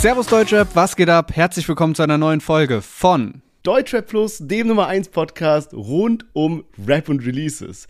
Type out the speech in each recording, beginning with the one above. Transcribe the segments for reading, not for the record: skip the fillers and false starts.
Servus Deutschrap, was geht ab? Herzlich willkommen zu einer neuen Folge von Deutschrap Plus, dem Nummer 1 Podcast rund um Rap und Releases.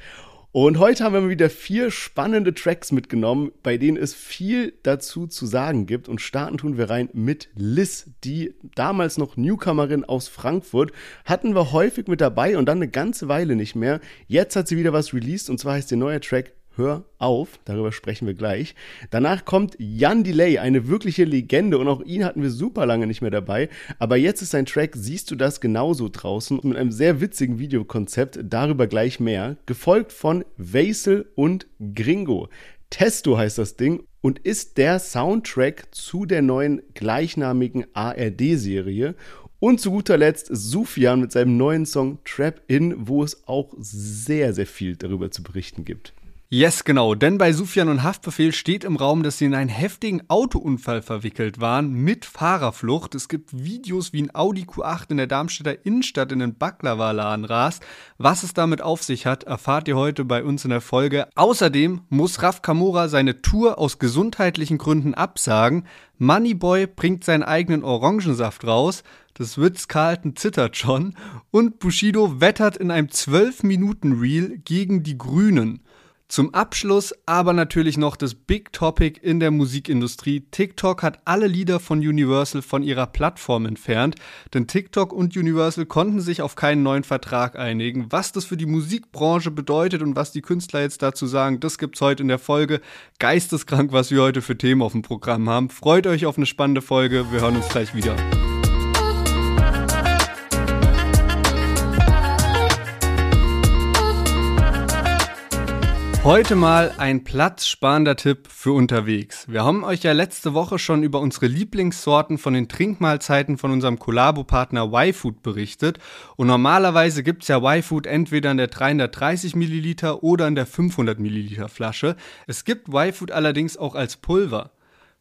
Und heute haben wir mal wieder 4 spannende Tracks mitgenommen, bei denen es viel dazu zu sagen gibt. Und starten tun wir rein mit Liz, die damals noch Newcomerin aus Frankfurt. Hatten wir häufig mit dabei und dann eine ganze Weile nicht mehr. Jetzt hat sie wieder was released und zwar heißt der neue Track Hör auf, darüber sprechen wir gleich. Danach kommt Jan Delay, eine wirkliche Legende und auch ihn hatten wir super lange nicht mehr dabei. Aber jetzt ist sein Track Siehst du das genauso draußen und mit einem sehr witzigen Videokonzept, darüber gleich mehr. Gefolgt von Vaisel und Gringo. Testo heißt das Ding und ist der Soundtrack zu der neuen gleichnamigen ARD-Serie. Und zu guter Letzt Sufjan mit seinem neuen Song Trap In, wo es auch sehr, sehr viel darüber zu berichten gibt. Yes, genau, denn bei Sufjan und Haftbefehl steht im Raum, dass sie in einen heftigen Autounfall verwickelt waren mit Fahrerflucht. Es gibt Videos, wie ein Audi Q8 in der Darmstädter Innenstadt in den Baklava-Laden rast. Was es damit auf sich hat, erfahrt ihr heute bei uns in der Folge. Außerdem muss Raf Camora seine Tour aus gesundheitlichen Gründen absagen. Moneyboy bringt seinen eigenen Orangensaft raus. Das Ritz-Carlton zittert schon. Und Bushido wettert in einem 12-Minuten-Reel gegen die Grünen. Zum Abschluss aber natürlich noch das Big Topic in der Musikindustrie. TikTok hat alle Lieder von Universal von ihrer Plattform entfernt, denn TikTok und Universal konnten sich auf keinen neuen Vertrag einigen. Was das für die Musikbranche bedeutet und was die Künstler jetzt dazu sagen, das gibt's heute in der Folge. Geisteskrank, was wir heute für Themen auf dem Programm haben. Freut euch auf eine spannende Folge. Wir hören uns gleich wieder. Heute mal ein platzsparender Tipp für unterwegs. Wir haben euch ja letzte Woche schon über unsere Lieblingssorten von den Trinkmahlzeiten von unserem Kollabo-Partner Y-Food berichtet. Und normalerweise gibt's ja Y-Food entweder in der 330ml oder in der 500ml Flasche. Es gibt Y-Food allerdings auch als Pulver.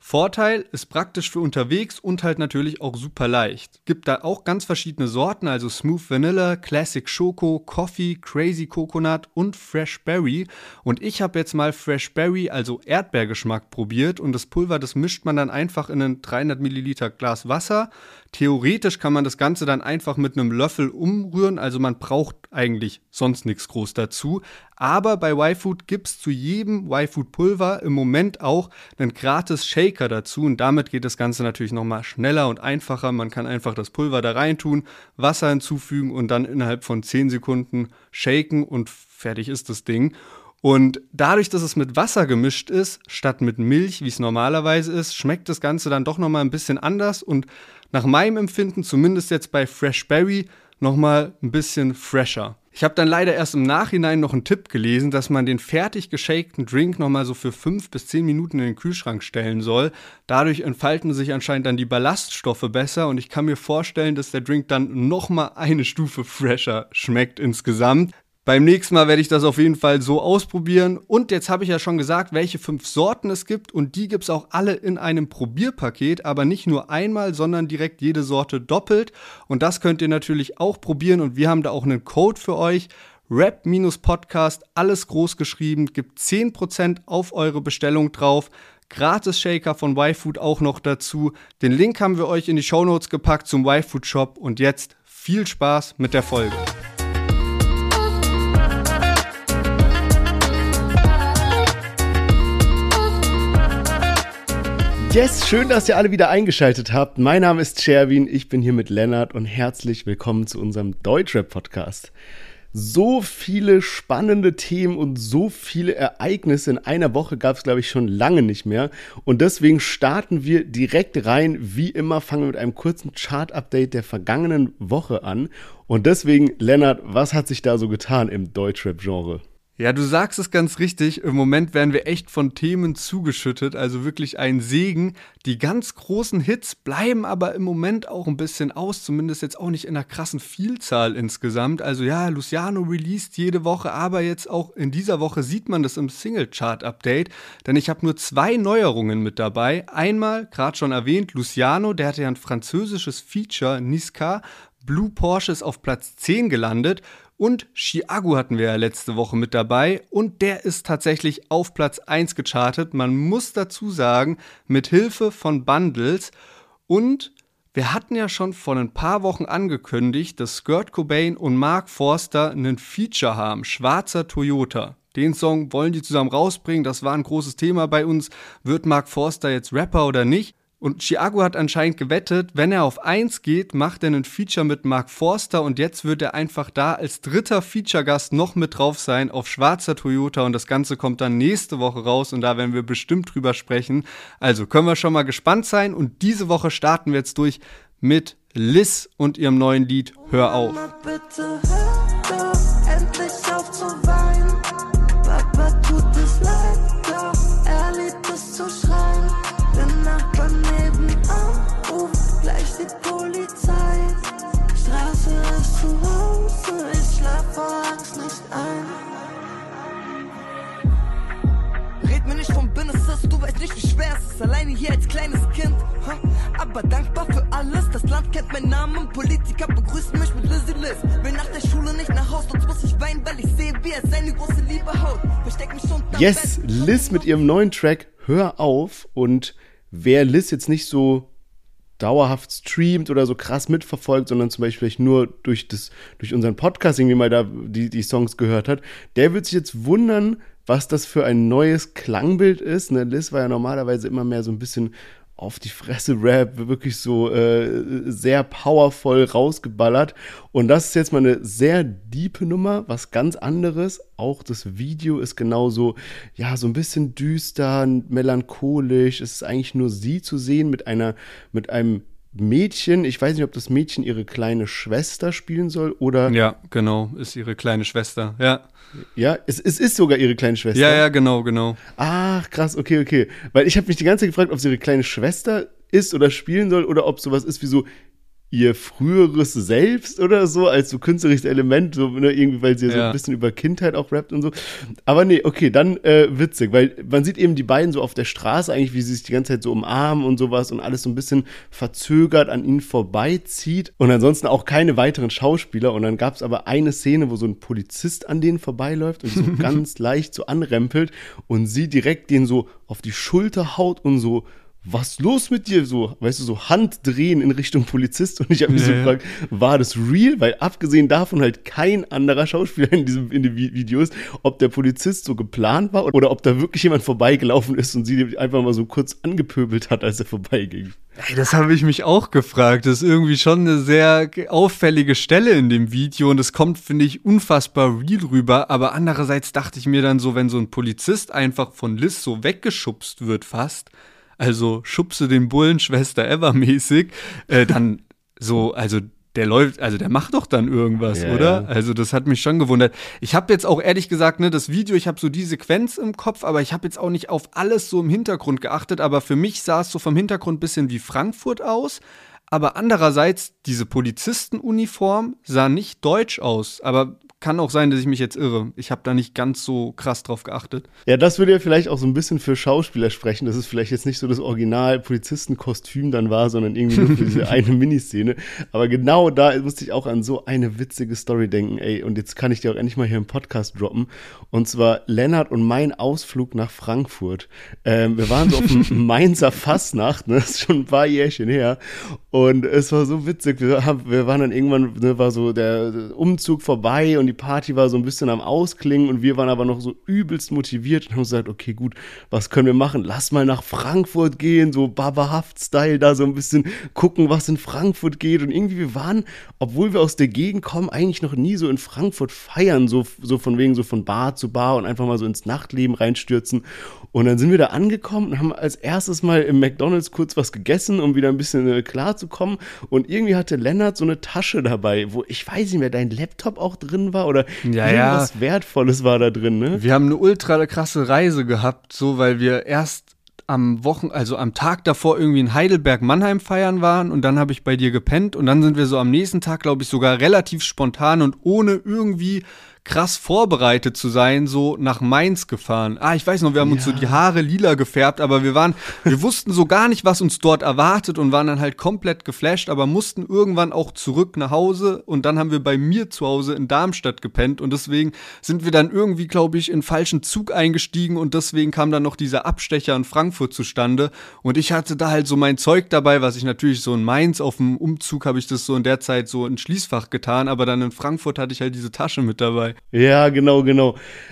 Vorteil ist praktisch für unterwegs und halt natürlich auch super leicht. Gibt da auch ganz verschiedene Sorten, also Smooth Vanilla, Classic Schoko, Coffee, Crazy Coconut und Fresh Berry. Und ich habe jetzt mal Fresh Berry, also Erdbeergeschmack, probiert und das Pulver, das mischt man dann einfach in ein 300ml Glas Wasser. Theoretisch kann man das Ganze dann einfach mit einem Löffel umrühren, also man braucht eigentlich sonst nichts groß dazu. Aber bei Y-Food gibt es zu jedem Y-Food-Pulver im Moment auch einen gratis Shaker dazu und damit geht das Ganze natürlich nochmal schneller und einfacher. Man kann einfach das Pulver da reintun, Wasser hinzufügen und dann innerhalb von 10 Sekunden shaken und fertig ist das Ding. Und dadurch, dass es mit Wasser gemischt ist, statt mit Milch, wie es normalerweise ist, schmeckt das Ganze dann doch nochmal ein bisschen anders und nach meinem Empfinden, zumindest jetzt bei Fresh Berry, nochmal ein bisschen fresher. Ich habe dann leider erst im Nachhinein noch einen Tipp gelesen, dass man den fertig geshakten Drink nochmal so für 5 bis 10 Minuten in den Kühlschrank stellen soll. Dadurch entfalten sich anscheinend dann die Ballaststoffe besser und ich kann mir vorstellen, dass der Drink dann nochmal eine Stufe fresher schmeckt insgesamt. Beim nächsten Mal werde ich das auf jeden Fall so ausprobieren. Und jetzt habe ich ja schon gesagt, welche 5 Sorten es gibt. Und die gibt es auch alle in einem Probierpaket, aber nicht nur einmal, sondern direkt jede Sorte doppelt. Und das könnt ihr natürlich auch probieren. Und wir haben da auch einen Code für euch. Rap-Podcast, alles groß geschrieben, gibt 10% auf eure Bestellung drauf. Gratis Shaker von Y-Food auch noch dazu. Den Link haben wir euch in die Shownotes gepackt zum Y-Food Shop. Und jetzt viel Spaß mit der Folge. Yes, schön, dass ihr alle wieder eingeschaltet habt. Mein Name ist Sherwin, ich bin hier mit Lennart und herzlich willkommen zu unserem Deutschrap-Podcast. So viele spannende Themen und so viele Ereignisse in einer Woche gab es, glaube ich, schon lange nicht mehr. Und deswegen starten wir direkt rein. Wie immer fangen wir mit einem kurzen Chart-Update der vergangenen Woche an. Und deswegen, Lennart, was hat sich da so getan im Deutschrap-Genre? Ja, du sagst es ganz richtig, im Moment werden wir echt von Themen zugeschüttet, also wirklich ein Segen. Die ganz großen Hits bleiben aber im Moment auch ein bisschen aus, zumindest jetzt auch nicht in einer krassen Vielzahl insgesamt. Also ja, Luciano released jede Woche, aber jetzt auch in dieser Woche sieht man das im Single-Chart-Update, denn ich habe nur 2 Neuerungen mit dabei. Einmal, gerade schon erwähnt, Luciano, der hatte ja ein französisches Feature, Niska, Blue Porsche ist auf Platz 10 gelandet. Und Chiago hatten wir ja letzte Woche mit dabei und der ist tatsächlich auf Platz 1 gechartet. Man muss dazu sagen, mit Hilfe von Bundles. Und wir hatten ja schon vor ein paar Wochen angekündigt, dass Kurt Cobain und Mark Forster einen Feature haben, Schwarzer Toyota. Den Song wollen die zusammen rausbringen, das war ein großes Thema bei uns. Wird Mark Forster jetzt Rapper oder nicht? Und Chiago hat anscheinend gewettet, wenn er auf 1 geht, macht er einen Feature mit Mark Forster und jetzt wird er einfach da als dritter Feature-Gast noch mit drauf sein auf Schwarzer Toyota und das Ganze kommt dann nächste Woche raus und da werden wir bestimmt drüber sprechen. Also können wir schon mal gespannt sein und diese Woche starten wir jetzt durch mit Liz und ihrem neuen Lied Hör auf. Mama, bitte hör doch endlich auf zu weinen. Papa tut es leid, doch er liebt es zu schreien. Der Nachbar nebenan ruft gleich die Polizei. Straße ist zu Hause, ich schlaf vor Angst nicht ein. Red mir nicht vom Binnensass, du weißt nicht, wie schwer es ist, alleine hier als kleines Kind. Aber dankbar für alles, das Land kennt meinen Namen. Politiker begrüßen mich mit Lizzy Liz. Bin nach der Schule nicht nach Haus, sonst muss ich weinen, weil ich sehe, wie es seine große Liebe haut. Versteck mich schon. Yes, Liz mit ihrem neuen Track Hör auf. Und wer Liz jetzt nicht so dauerhaft streamt oder so krass mitverfolgt, sondern zum Beispiel vielleicht nur durch unseren Podcast irgendwie mal da die Songs gehört hat, der wird sich jetzt wundern, was das für ein neues Klangbild ist. Ne, Liz war ja normalerweise immer mehr so ein bisschen auf die Fresse Rap, wirklich so sehr powervoll rausgeballert. Und das ist jetzt mal eine sehr diepe Nummer, was ganz anderes. Auch das Video ist genauso, ja, so ein bisschen düster, melancholisch. Es ist eigentlich nur sie zu sehen mit einem Mädchen. Ich weiß nicht, ob das Mädchen ihre kleine Schwester spielen soll oder... Ja, genau, ist ihre kleine Schwester, ja. Ja, es ist sogar ihre kleine Schwester. Ja, genau. Ach, krass, okay. Weil ich habe mich die ganze Zeit gefragt, ob sie ihre kleine Schwester ist oder spielen soll oder ob sowas ist wie so ihr früheres Selbst oder so, als so künstlerisches Element, so, ne, irgendwie, weil sie ja so ein bisschen über Kindheit auch rappt und so. Aber nee, okay, dann witzig, weil man sieht eben die beiden so auf der Straße eigentlich, wie sie sich die ganze Zeit so umarmen und sowas und alles so ein bisschen verzögert an ihnen vorbeizieht und ansonsten auch keine weiteren Schauspieler. Und dann gab es aber eine Szene, wo so ein Polizist an denen vorbeiläuft und so ganz leicht so anrempelt und sie direkt den so auf die Schulter haut und so: Was los mit dir? So, weißt du, so Handdrehen in Richtung Polizist. Und ich habe mich so gefragt, war das real? Weil abgesehen davon halt kein anderer Schauspieler in den Videos, ob der Polizist so geplant war oder ob da wirklich jemand vorbeigelaufen ist und sie einfach mal so kurz angepöbelt hat, als er vorbeiging. Das habe ich mich auch gefragt. Das ist irgendwie schon eine sehr auffällige Stelle in dem Video und es kommt, finde ich, unfassbar real rüber. Aber andererseits dachte ich mir dann so, wenn so ein Polizist einfach von Liz so weggeschubst wird fast, also schubse den Bullen, Schwester Eva mäßig, dann so, also der läuft, also der macht doch dann irgendwas, yeah, oder? Also das hat mich schon gewundert. Ich habe jetzt auch ehrlich gesagt, ne, das Video, ich habe so die Sequenz im Kopf, aber ich habe jetzt auch nicht auf alles so im Hintergrund geachtet, aber für mich sah es so vom Hintergrund ein bisschen wie Frankfurt aus. Aber andererseits, diese Polizistenuniform sah nicht deutsch aus. Aber kann auch sein, dass ich mich jetzt irre. Ich habe da nicht ganz so krass drauf geachtet. Ja, das würde ja vielleicht auch so ein bisschen für Schauspieler sprechen, dass es vielleicht jetzt nicht so das Original-Polizistenkostüm dann war, sondern irgendwie nur für diese eine Miniszene. Aber genau da musste ich auch an so eine witzige Story denken. Ey, und jetzt kann ich dir auch endlich mal hier im Podcast droppen. Und zwar Lennart und mein Ausflug nach Frankfurt. Wir waren so auf dem Mainzer Fastnacht, ne? Das ist schon ein paar Jährchen her. Und es war so witzig, wir waren dann irgendwann, ne, war so der Umzug vorbei und die Party war so ein bisschen am Ausklingen und wir waren aber noch so übelst motiviert und haben gesagt, okay, gut, was können wir machen? Lass mal nach Frankfurt gehen, so Barberhaft-Style, da so ein bisschen gucken, was in Frankfurt geht. Und irgendwie, wir waren, obwohl wir aus der Gegend kommen, eigentlich noch nie so in Frankfurt feiern, so von wegen so von Bar zu Bar und einfach mal so ins Nachtleben reinstürzen. Und dann sind wir da angekommen und haben als erstes mal im McDonald's kurz was gegessen, um wieder ein bisschen klar zu kommen. Und irgendwie hatte Lennart so eine Tasche dabei, wo, ich weiß nicht mehr, dein Laptop auch drin war oder irgendwas Wertvolles war da drin, ne? Wir haben eine ultra krasse Reise gehabt, so, weil wir erst am Tag davor irgendwie in Heidelberg-Mannheim feiern waren und dann habe ich bei dir gepennt und dann sind wir so am nächsten Tag, glaube ich, sogar relativ spontan und ohne irgendwie krass vorbereitet zu sein, so nach Mainz gefahren. Ah, ich weiß noch, wir haben uns so die Haare lila gefärbt, aber wir wussten so gar nicht, was uns dort erwartet und waren dann halt komplett geflasht, aber mussten irgendwann auch zurück nach Hause und dann haben wir bei mir zu Hause in Darmstadt gepennt und deswegen sind wir dann irgendwie, glaube ich, in falschen Zug eingestiegen und deswegen kam dann noch dieser Abstecher in Frankfurt zustande und ich hatte da halt so mein Zeug dabei, was ich natürlich so in Mainz auf dem Umzug habe ich das so in der Zeit so in Schließfach getan, aber dann in Frankfurt hatte ich halt diese Tasche mit dabei. Ja, genau.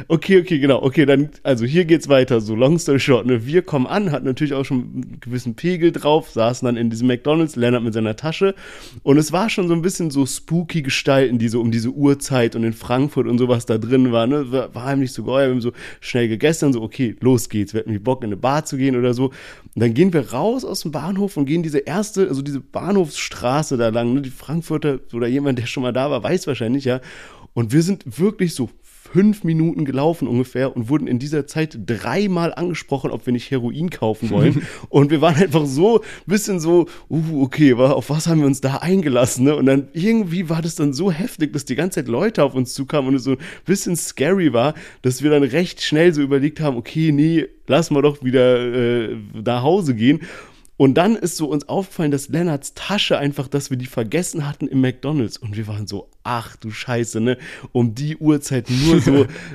Okay, genau. Okay, dann, also hier geht's weiter, so long story short, ne? Wir kommen an, hat natürlich auch schon einen gewissen Pegel drauf, saßen dann in diesem McDonald's, Lennart mit seiner Tasche und es war schon so ein bisschen so spooky Gestalten, die so um diese Uhrzeit und in Frankfurt und sowas da drin waren, ne? War ihm nicht so geheuer, wir haben so schnell gegessen, so okay, los geht's, wir hatten irgendwie Bock in eine Bar zu gehen oder so. Und dann gehen wir raus aus dem Bahnhof und gehen diese Bahnhofsstraße da lang, ne? Die Frankfurter oder jemand, der schon mal da war, weiß wahrscheinlich, ja. Und wir sind wirklich so 5 Minuten gelaufen ungefähr und wurden in dieser Zeit 3-mal angesprochen, ob wir nicht Heroin kaufen wollen. Und wir waren einfach so ein bisschen so, okay, auf was haben wir uns da eingelassen? Ne? Und dann irgendwie war das dann so heftig, dass die ganze Zeit Leute auf uns zukamen und es so ein bisschen scary war, dass wir dann recht schnell so überlegt haben, okay, nee, lassen wir doch wieder nach Hause gehen. Und dann ist so uns aufgefallen, dass Lennarts Tasche einfach, dass wir die vergessen hatten im McDonald's. Und wir waren so, ach du Scheiße, ne? Um die Uhrzeit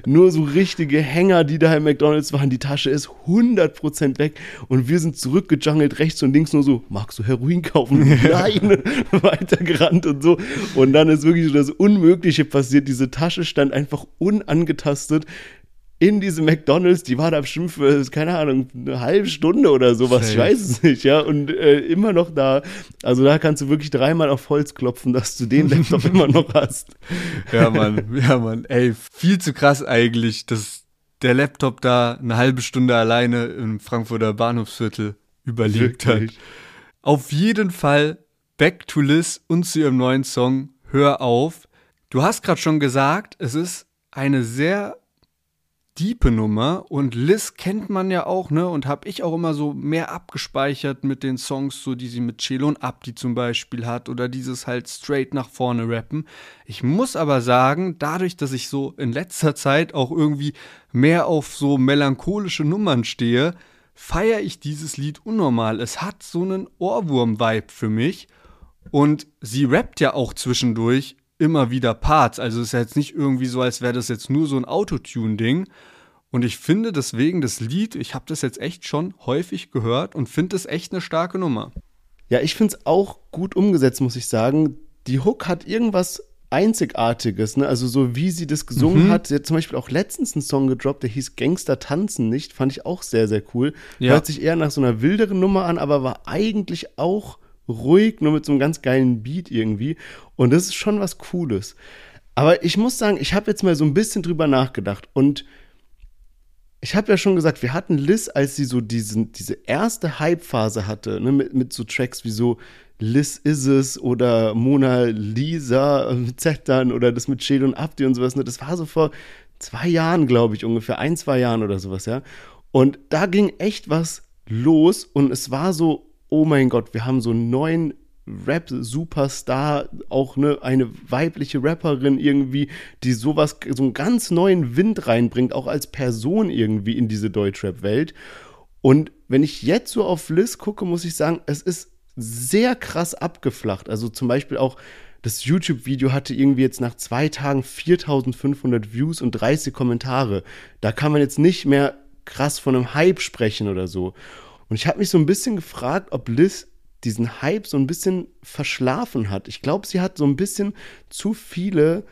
nur so richtige Hänger, die da im McDonald's waren. Die Tasche ist 100% weg. Und wir sind zurückgejungelt, rechts und links nur so, magst du Heroin kaufen? Nein! Weitergerannt und so. Und dann ist wirklich so das Unmögliche passiert. Diese Tasche stand einfach unangetastet in diesem McDonald's, die war da bestimmt für, keine Ahnung, eine halbe Stunde oder sowas, ich weiß es nicht, ja, und immer noch da, also da kannst du wirklich 3-mal auf Holz klopfen, dass du den Laptop immer noch hast. Ja, Mann, ey, viel zu krass eigentlich, dass der Laptop da eine halbe Stunde alleine im Frankfurter Bahnhofsviertel überlebt wirklich hat. Auf jeden Fall back to Liz und zu ihrem neuen Song Hör auf. Du hast gerade schon gesagt, es ist eine sehr diepe Nummer und Liz kennt man ja auch, ne, und habe ich auch immer so mehr abgespeichert mit den Songs, so die sie mit Chelo und Abdi zum Beispiel hat oder dieses halt straight nach vorne rappen. Ich muss aber sagen, dadurch, dass ich so in letzter Zeit auch irgendwie mehr auf so melancholische Nummern stehe, feiere ich dieses Lied unnormal. Es hat so einen Ohrwurm-Vibe für mich und sie rappt ja auch zwischendurch immer wieder Parts, also es ist ja jetzt nicht irgendwie so, als wäre das jetzt nur so ein Autotune-Ding und ich finde deswegen das Lied, ich habe das jetzt echt schon häufig gehört und finde es echt eine starke Nummer. Ja, ich finde es auch gut umgesetzt, muss ich sagen. Die Hook hat irgendwas Einzigartiges, ne? Also so wie sie das gesungen hat. Sie hat zum Beispiel auch letztens einen Song gedroppt, der hieß Gangster tanzen nicht, fand ich auch sehr, sehr cool. Ja. Hört sich eher nach so einer wilderen Nummer an, aber war eigentlich auch ruhig, nur mit so einem ganz geilen Beat irgendwie. Und das ist schon was Cooles. Aber ich muss sagen, ich habe jetzt mal so ein bisschen drüber nachgedacht. Und ich habe ja schon gesagt, wir hatten Liz, als sie so diese erste Hype-Phase hatte, ne, mit so Tracks wie so Liz Is It oder Mona Lisa mit Zettern oder das mit Chelo und Abdi und sowas. Ne, das war so vor 2 Jahren, glaube ich, ungefähr. 1-2 Jahren oder sowas, ja. Und da ging echt was los. Und es war so, oh mein Gott, wir haben so einen neuen Rap-Superstar, auch eine weibliche Rapperin irgendwie, die sowas, so einen ganz neuen Wind reinbringt, auch als Person irgendwie in diese Deutschrap-Welt. Und wenn ich jetzt so auf Liz gucke, muss ich sagen, es ist sehr krass abgeflacht. Also zum Beispiel auch das YouTube-Video hatte irgendwie jetzt nach 2 Tagen 4.500 Views und 30 Kommentare. Da kann man jetzt nicht mehr krass von einem Hype sprechen oder so. Und ich habe mich so ein bisschen gefragt, ob Liz diesen Hype so ein bisschen verschlafen hat. Ich glaube, sie hat so ein bisschen zu viele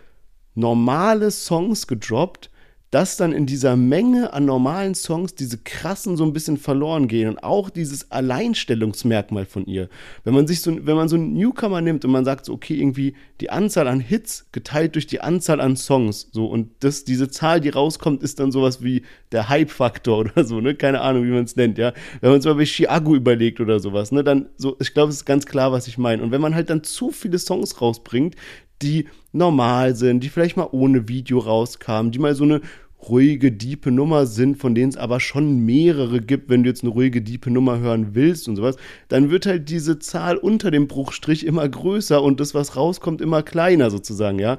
normale Songs gedroppt, dass dann in dieser Menge an normalen Songs diese krassen so ein bisschen verloren gehen und auch dieses Alleinstellungsmerkmal von ihr. Wenn man so einen Newcomer nimmt und man sagt so, okay, irgendwie die Anzahl an Hits geteilt durch die Anzahl an Songs, so, und diese Zahl, die rauskommt, ist dann sowas wie der Hype-Faktor oder so, ne, keine Ahnung, wie man es nennt, ja. Wenn man es mal bei Chiago überlegt oder sowas, ne, dann so, ich glaube, es ist ganz klar, was ich meine. Und wenn man halt dann zu viele Songs rausbringt, die normal sind, die vielleicht mal ohne Video rauskamen, die mal so eine ruhige, diepe Nummer sind, von denen es aber schon mehrere gibt, wenn du jetzt eine ruhige, diepe Nummer hören willst und sowas, dann wird halt diese Zahl unter dem Bruchstrich immer größer und das, was rauskommt, immer kleiner sozusagen, ja.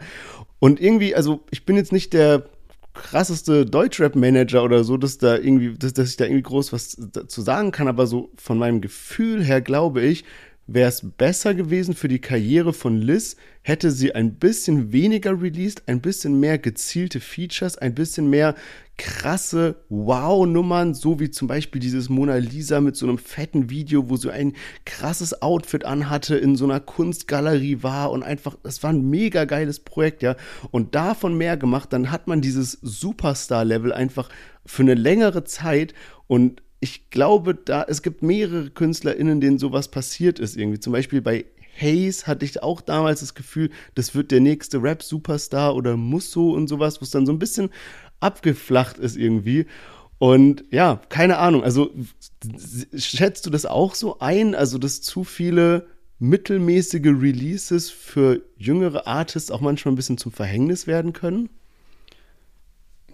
Und irgendwie, also ich bin jetzt nicht der krasseste Deutschrap-Manager oder so, dass ich da irgendwie groß was zu sagen kann, aber so von meinem Gefühl her glaube ich, wäre es besser gewesen für die Karriere von Liz, hätte sie ein bisschen weniger released, ein bisschen mehr gezielte Features, ein bisschen mehr krasse Wow-Nummern, so wie zum Beispiel dieses Mona Lisa mit so einem fetten Video, wo sie ein krasses Outfit anhatte, in so einer Kunstgalerie war und einfach, das war ein mega geiles Projekt, ja, und davon mehr gemacht, dann hat man dieses Superstar-Level einfach für eine längere Zeit. Und ich glaube, es gibt mehrere KünstlerInnen, denen sowas passiert ist irgendwie. Zum Beispiel bei Hayes hatte ich auch damals das Gefühl, das wird der nächste Rap-Superstar oder Musso und sowas, wo es dann so ein bisschen abgeflacht ist irgendwie. Und ja, keine Ahnung, also schätzt du das auch so ein? Also, dass zu viele mittelmäßige Releases für jüngere Artists auch manchmal ein bisschen zum Verhängnis werden können?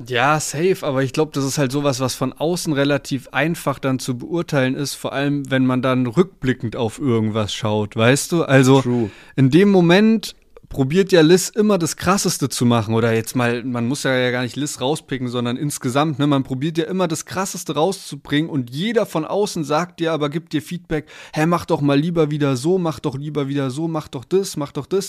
Ja, safe, aber ich glaube, das ist halt sowas, was von außen relativ einfach dann zu beurteilen ist, vor allem, wenn man dann rückblickend auf irgendwas schaut, weißt du? Also True. In dem Moment probiert ja Liz immer das Krasseste zu machen, oder jetzt mal, man muss ja gar nicht Liz rauspicken, sondern insgesamt, ne, man probiert ja immer das Krasseste rauszubringen und jeder von außen sagt dir, aber gibt dir Feedback, hey, mach doch mal lieber wieder so, mach doch lieber wieder so, mach doch das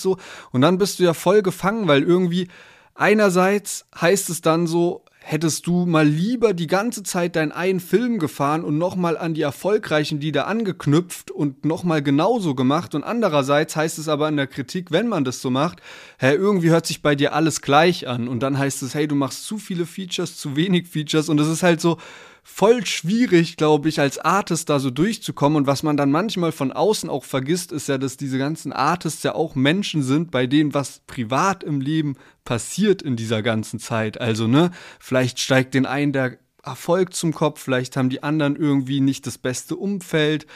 so, und dann bist du ja voll gefangen, weil irgendwie einerseits heißt es dann so, hättest du mal lieber die ganze Zeit deinen einen Film gefahren und nochmal an die erfolgreichen Lieder angeknüpft und nochmal genauso gemacht. Und andererseits heißt es aber in der Kritik, wenn man das so macht, hey, irgendwie hört sich bei dir alles gleich an. Und dann heißt es, hey, du machst zu viele Features, zu wenig Features. Und es ist halt so voll schwierig, glaube ich, als Artist da so durchzukommen. Und was man dann manchmal von außen auch vergisst, ist ja, dass diese ganzen Artists ja auch Menschen sind, bei denen was privat im Leben passiert in dieser ganzen Zeit. Also, ne, vielleicht steigt den einen der Erfolg zum Kopf, vielleicht haben die anderen irgendwie nicht das beste Umfeld.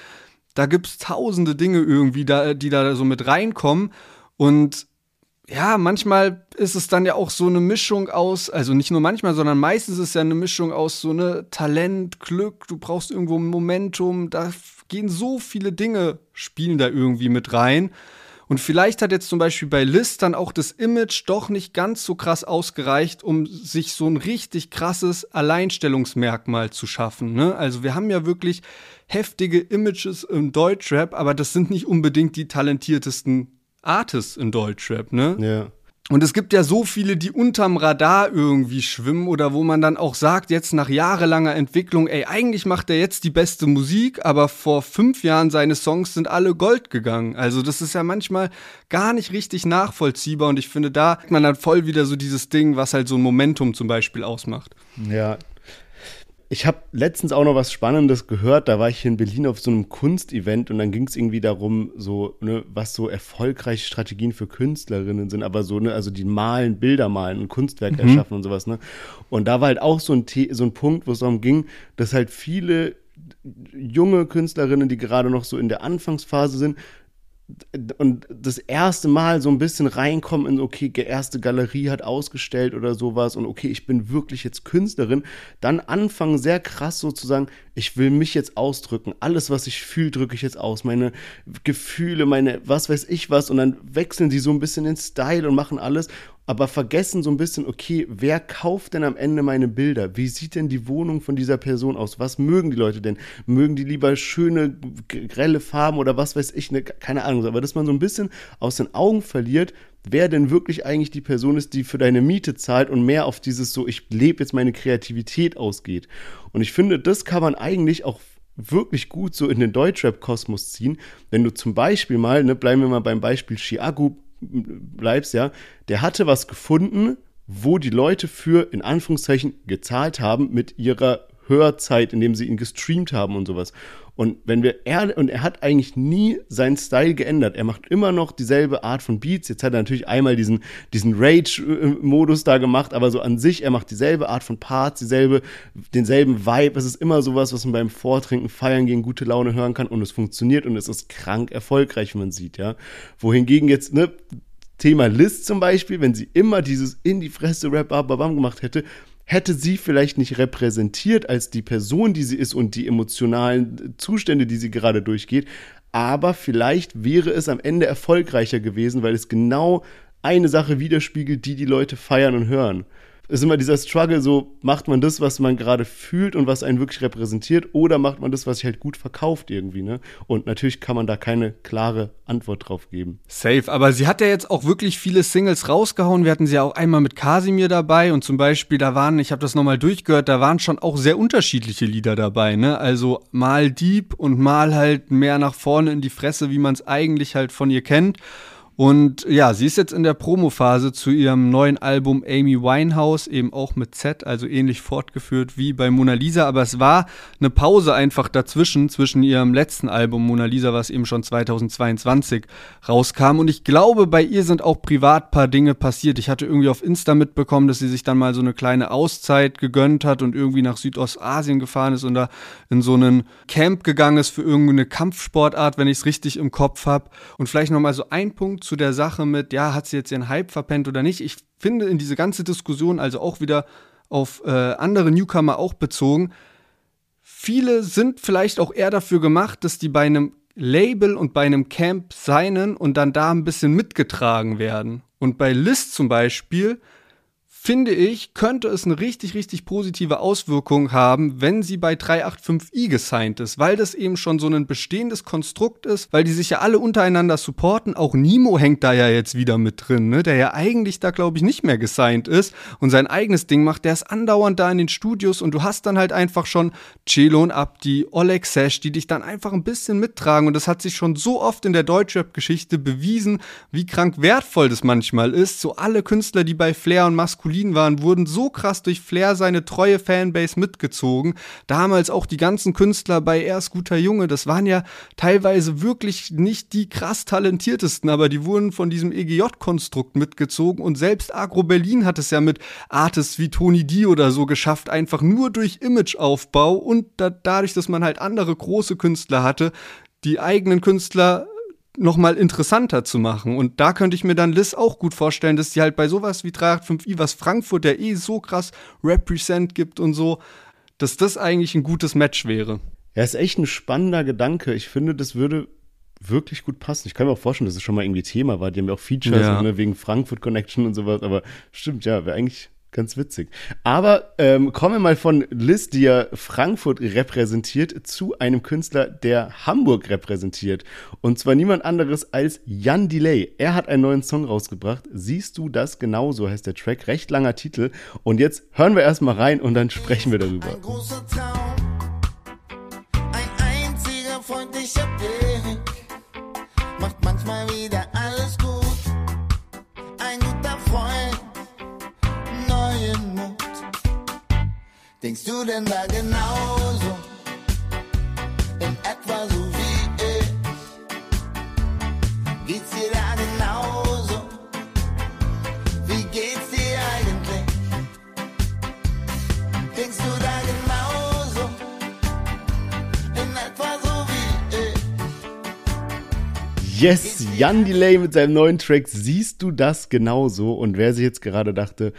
Da gibt's tausende Dinge irgendwie, die da so mit reinkommen. Und ja, manchmal ist es dann ja auch so eine Mischung aus, also nicht nur manchmal, sondern meistens ist es ja eine Mischung aus so eine Talent, Glück, du brauchst irgendwo Momentum, da gehen so viele Dinge, spielen da irgendwie mit rein. Und vielleicht hat jetzt zum Beispiel bei Liz dann auch das Image doch nicht ganz so krass ausgereicht, um sich so ein richtig krasses Alleinstellungsmerkmal zu schaffen, ne? Also wir haben ja wirklich heftige Images im Deutschrap, aber das sind nicht unbedingt die talentiertesten Artists in Deutschrap, ne? Ja. Und es gibt ja so viele, die unterm Radar irgendwie schwimmen oder wo man dann auch sagt, jetzt nach jahrelanger Entwicklung, ey, eigentlich macht er jetzt die beste Musik, aber vor 5 Jahren seine Songs sind alle Gold gegangen. Also das ist ja manchmal gar nicht richtig nachvollziehbar und ich finde, da hat man dann voll wieder so dieses Ding, was halt so ein Momentum zum Beispiel ausmacht. Ja. Ich habe letztens auch noch was Spannendes gehört, da war ich hier in Berlin auf so einem Kunstevent und dann ging es irgendwie darum, so, ne, was so erfolgreiche Strategien für Künstlerinnen sind, aber so, ne, also die malen, Bilder malen und Kunstwerk erschaffen und sowas, ne. Und da war halt auch so ein Punkt, wo es darum ging, dass halt viele junge Künstlerinnen, die gerade noch so in der Anfangsphase sind, und das erste Mal so ein bisschen reinkommen in, okay, erste Galerie hat ausgestellt oder sowas und okay, ich bin wirklich jetzt Künstlerin, dann anfangen sehr krass sozusagen, ich will mich jetzt ausdrücken, alles, was ich fühle, drücke ich jetzt aus, meine Gefühle, meine was weiß ich was, und dann wechseln sie so ein bisschen den Style und machen alles, aber vergessen so ein bisschen, okay, wer kauft denn am Ende meine Bilder? Wie sieht denn die Wohnung von dieser Person aus? Was mögen die Leute denn? Mögen die lieber schöne, grelle Farben oder was weiß ich, ne, keine Ahnung. Aber dass man so ein bisschen aus den Augen verliert, wer denn wirklich eigentlich die Person ist, die für deine Miete zahlt und mehr auf dieses so, ich lebe jetzt meine Kreativität ausgeht. Und ich finde, das kann man eigentlich auch wirklich gut so in den Deutschrap-Kosmos ziehen. Wenn du zum Beispiel mal, ne, bleiben wir mal beim Beispiel Chiago, bleibst, ja, der hatte was gefunden, wo die Leute für, in Anführungszeichen, gezahlt haben mit ihrer Hörzeit, indem sie ihn gestreamt haben und sowas. Und er hat eigentlich nie seinen Style geändert. Er macht immer noch dieselbe Art von Beats. Jetzt hat er natürlich einmal diesen Rage-Modus da gemacht, aber so an sich, er macht dieselbe Art von Parts, denselben Vibe. Es ist immer sowas, was man beim Vortrinken, Feiern gegen gute Laune hören kann und es funktioniert und es ist krank erfolgreich, wie man sieht, ja. Wohingegen jetzt, ne, Thema Liz zum Beispiel, wenn sie immer dieses in die Fresse Rap-Babam gemacht hätte sie vielleicht nicht repräsentiert als die Person, die sie ist und die emotionalen Zustände, die sie gerade durchgeht, aber vielleicht wäre es am Ende erfolgreicher gewesen, weil es genau eine Sache widerspiegelt, die die Leute feiern und hören. Es ist immer dieser Struggle, so macht man das, was man gerade fühlt und was einen wirklich repräsentiert, oder macht man das, was sich halt gut verkauft irgendwie, ne? Und natürlich kann man da keine klare Antwort drauf geben. Safe, aber sie hat ja jetzt auch wirklich viele Singles rausgehauen. Wir hatten sie ja auch einmal mit Kasimir dabei und zum Beispiel, ich habe das nochmal durchgehört, da waren schon auch sehr unterschiedliche Lieder dabei, ne? Also mal deep und mal halt mehr nach vorne in die Fresse, wie man es eigentlich halt von ihr kennt. Und ja, sie ist jetzt in der Promophase zu ihrem neuen Album Amy Winehouse, eben auch mit Z, also ähnlich fortgeführt wie bei Mona Lisa. Aber es war eine Pause einfach dazwischen, zwischen ihrem letzten Album Mona Lisa, was eben schon 2022 rauskam. Und ich glaube, bei ihr sind auch privat ein paar Dinge passiert. Ich hatte irgendwie auf Insta mitbekommen, dass sie sich dann mal so eine kleine Auszeit gegönnt hat und irgendwie nach Südostasien gefahren ist und da in so einen Camp gegangen ist für irgendeine Kampfsportart, wenn ich es richtig im Kopf habe. Und vielleicht nochmal so ein Punkt zu der Sache mit, ja, hat sie jetzt ihren Hype verpennt oder nicht? Ich finde, in diese ganze Diskussion, also auch wieder auf andere Newcomer auch bezogen, viele sind vielleicht auch eher dafür gemacht, dass die bei einem Label und bei einem Camp seinen und dann da ein bisschen mitgetragen werden. Und bei Liz zum Beispiel, finde ich, könnte es eine richtig, richtig positive Auswirkung haben, wenn sie bei 385i gesigned ist, weil das eben schon so ein bestehendes Konstrukt ist, weil die sich ja alle untereinander supporten. Auch Nimo hängt da ja jetzt wieder mit drin, ne? Der ja eigentlich da, glaube ich, nicht mehr gesigned ist und sein eigenes Ding macht. Der ist andauernd da in den Studios und du hast dann halt einfach schon Celo und Abdi, Oleg Sesh, die dich dann einfach ein bisschen mittragen, und das hat sich schon so oft in der Deutschrap-Geschichte bewiesen, wie krank wertvoll das manchmal ist. So alle Künstler, die bei Flair und Maskulin waren, wurden so krass durch Flair seine treue Fanbase mitgezogen. Damals auch die ganzen Künstler bei Erst Guter Junge, das waren ja teilweise wirklich nicht die krass talentiertesten, aber die wurden von diesem EGJ-Konstrukt mitgezogen, und selbst Agro Berlin hat es ja mit Artists wie Tony D oder so geschafft, einfach nur durch Imageaufbau und dadurch, dass man halt andere große Künstler hatte, die eigenen Künstler nochmal interessanter zu machen. Und da könnte ich mir dann Liz auch gut vorstellen, dass die halt bei sowas wie 385i, was Frankfurt ja eh so krass represent gibt und so, dass das eigentlich ein gutes Match wäre. Ja, ist echt ein spannender Gedanke. Ich finde, das würde wirklich gut passen. Ich kann mir auch vorstellen, dass es schon mal irgendwie Thema war. Die haben ja auch Features, ja. Und, ne, wegen Frankfurt Connection und sowas. Aber stimmt, ja, wäre eigentlich ganz witzig. Aber kommen wir mal von Liz, die ja Frankfurt repräsentiert, zu einem Künstler, der Hamburg repräsentiert. Und zwar niemand anderes als Jan Delay. Er hat einen neuen Song rausgebracht. Siehst du das genauso, heißt der Track. Recht langer Titel. Und jetzt hören wir erstmal rein und dann sprechen wir darüber. Ein großer Traum, ein einziger freundlicher Blick, macht manchmal wieder alles gut. Ein guter Freund. Mut. Denkst du denn da genauso? In etwa so wie ich? Geht's dir da genauso? Wie geht's dir eigentlich? Denkst du da genauso? In etwa so wie ich? Yes, Jan Delay mit seinem neuen Track Siehst du das genauso? Und wer sich jetzt gerade dachte,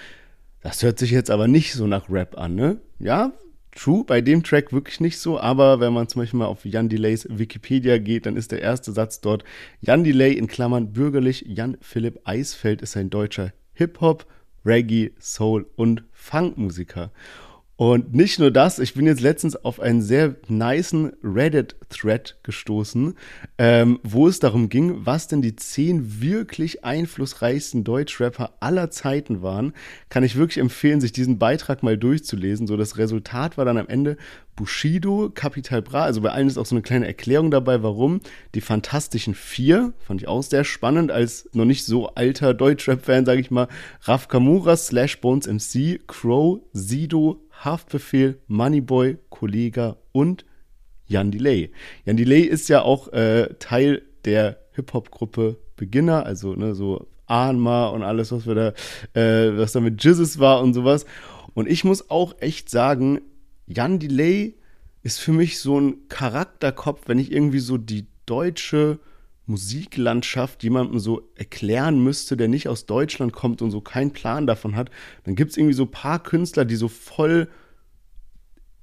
das hört sich jetzt aber nicht so nach Rap an, ne? Ja, true, bei dem Track wirklich nicht so, aber wenn man zum Beispiel mal auf Jan Delays Wikipedia geht, dann ist der erste Satz dort: Jan Delay, in Klammern bürgerlich Jan Philipp Eisfeld, ist ein deutscher Hip-Hop, Reggae, Soul und Funk-Musiker. Und nicht nur das, ich bin jetzt letztens auf einen sehr nicen Reddit-Thread gestoßen, wo es darum ging, was denn die 10 wirklich einflussreichsten Deutschrapper aller Zeiten waren. Kann ich wirklich empfehlen, sich diesen Beitrag mal durchzulesen. So, das Resultat war dann am Ende Bushido, Capital Bra, also bei allen ist auch so eine kleine Erklärung dabei, warum. Die Fantastischen 4, fand ich auch sehr spannend, als noch nicht so alter Deutschrap-Fan, sage ich mal, Raf Kamura, Slash Bones MC, Crow, Sido, Haftbefehl, Moneyboy, Kollegah und Jan Delay. Jan Delay ist ja auch Teil der Hip-Hop-Gruppe Beginner, also, ne, so Arma und alles, was wir da, was da mit Jizzes war und sowas. Und ich muss auch echt sagen, Jan Delay ist für mich so ein Charakterkopf, wenn ich irgendwie so die deutsche Musiklandschaft jemandem so erklären müsste, der nicht aus Deutschland kommt und so keinen Plan davon hat, dann gibt es irgendwie so ein paar Künstler, die so voll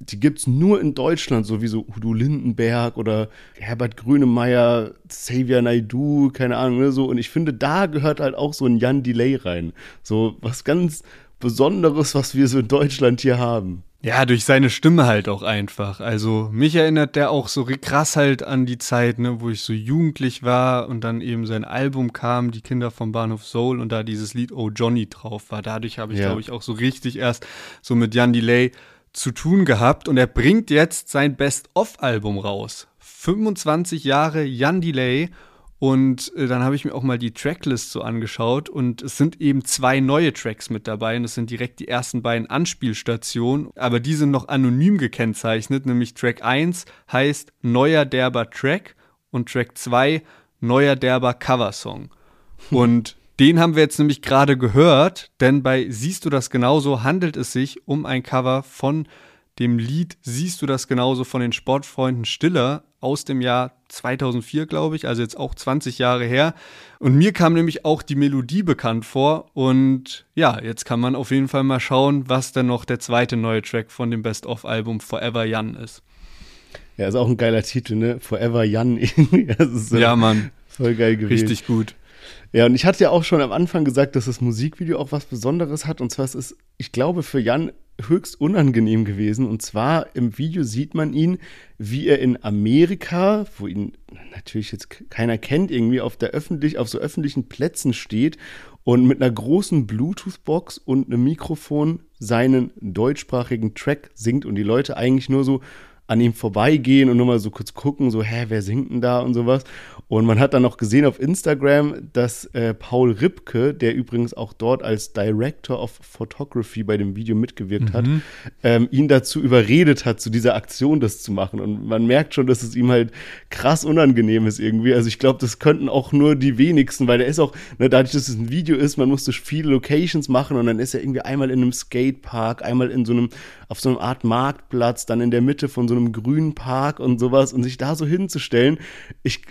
die gibt's nur in Deutschland, so wie so Udo Lindenberg oder Herbert Grönemeyer, Xavier Naidoo, keine Ahnung, ne, so. Und ich finde, da gehört halt auch so ein Jan Delay rein. So was ganz Besonderes, was wir so in Deutschland hier haben. Ja, durch seine Stimme halt auch einfach. Also mich erinnert der auch so krass halt an die Zeit, ne, wo ich so jugendlich war und dann eben sein Album kam, Die Kinder vom Bahnhof Soul, und da dieses Lied Oh Johnny drauf war. Dadurch habe ich, glaube ich, auch so richtig erst so mit Jan Delay zu tun gehabt. Und er bringt jetzt sein Best-of-Album raus. 25 Jahre Jan Delay. Und dann habe ich mir auch mal die Tracklist so angeschaut, und es sind eben 2 neue Tracks mit dabei, und das sind direkt die ersten beiden Anspielstationen, aber die sind noch anonym gekennzeichnet, nämlich Track 1 heißt Neuer derber Track und Track 2 Neuer derber Coversong. Und den haben wir jetzt nämlich gerade gehört, denn bei Siehst du das genauso handelt es sich um ein Cover von dem Lied Siehst du das genauso von den Sportfreunden Stiller aus dem Jahr 2004, glaube ich, also jetzt auch 20 Jahre her. Und mir kam nämlich auch die Melodie bekannt vor. Und ja, jetzt kann man auf jeden Fall mal schauen, was denn noch der zweite neue Track von dem Best-of-Album Forever Jan ist. Ja, ist auch ein geiler Titel, ne? Forever Jan. Ja, Mann. Voll geil gewesen. Richtig gut. Ja, und ich hatte ja auch schon am Anfang gesagt, dass das Musikvideo auch was Besonderes hat. Und zwar ist es, ich glaube, für Jan höchst unangenehm gewesen. Und zwar im Video sieht man ihn, wie er in Amerika, wo ihn natürlich jetzt keiner kennt, irgendwie auf so öffentlichen Plätzen steht und mit einer großen Bluetooth-Box und einem Mikrofon seinen deutschsprachigen Track singt und die Leute eigentlich nur so an ihm vorbeigehen und nur mal so kurz gucken, so, hä, wer singt denn da und sowas. Und man hat dann noch gesehen auf Instagram, dass Paul Ripke, der übrigens auch dort als Director of Photography bei dem Video mitgewirkt hat, ihn dazu überredet hat, zu dieser Aktion das zu machen. Und man merkt schon, dass es ihm halt krass unangenehm ist irgendwie. Also ich glaube, das könnten auch nur die wenigsten, weil der ist auch, ne, dadurch, dass es ein Video ist, man musste viele Locations machen, und dann ist er irgendwie einmal in einem Skatepark, einmal in so einem, auf so einer Art Marktplatz, dann in der Mitte von so einem grünen Park und sowas, und sich da so hinzustellen. Ich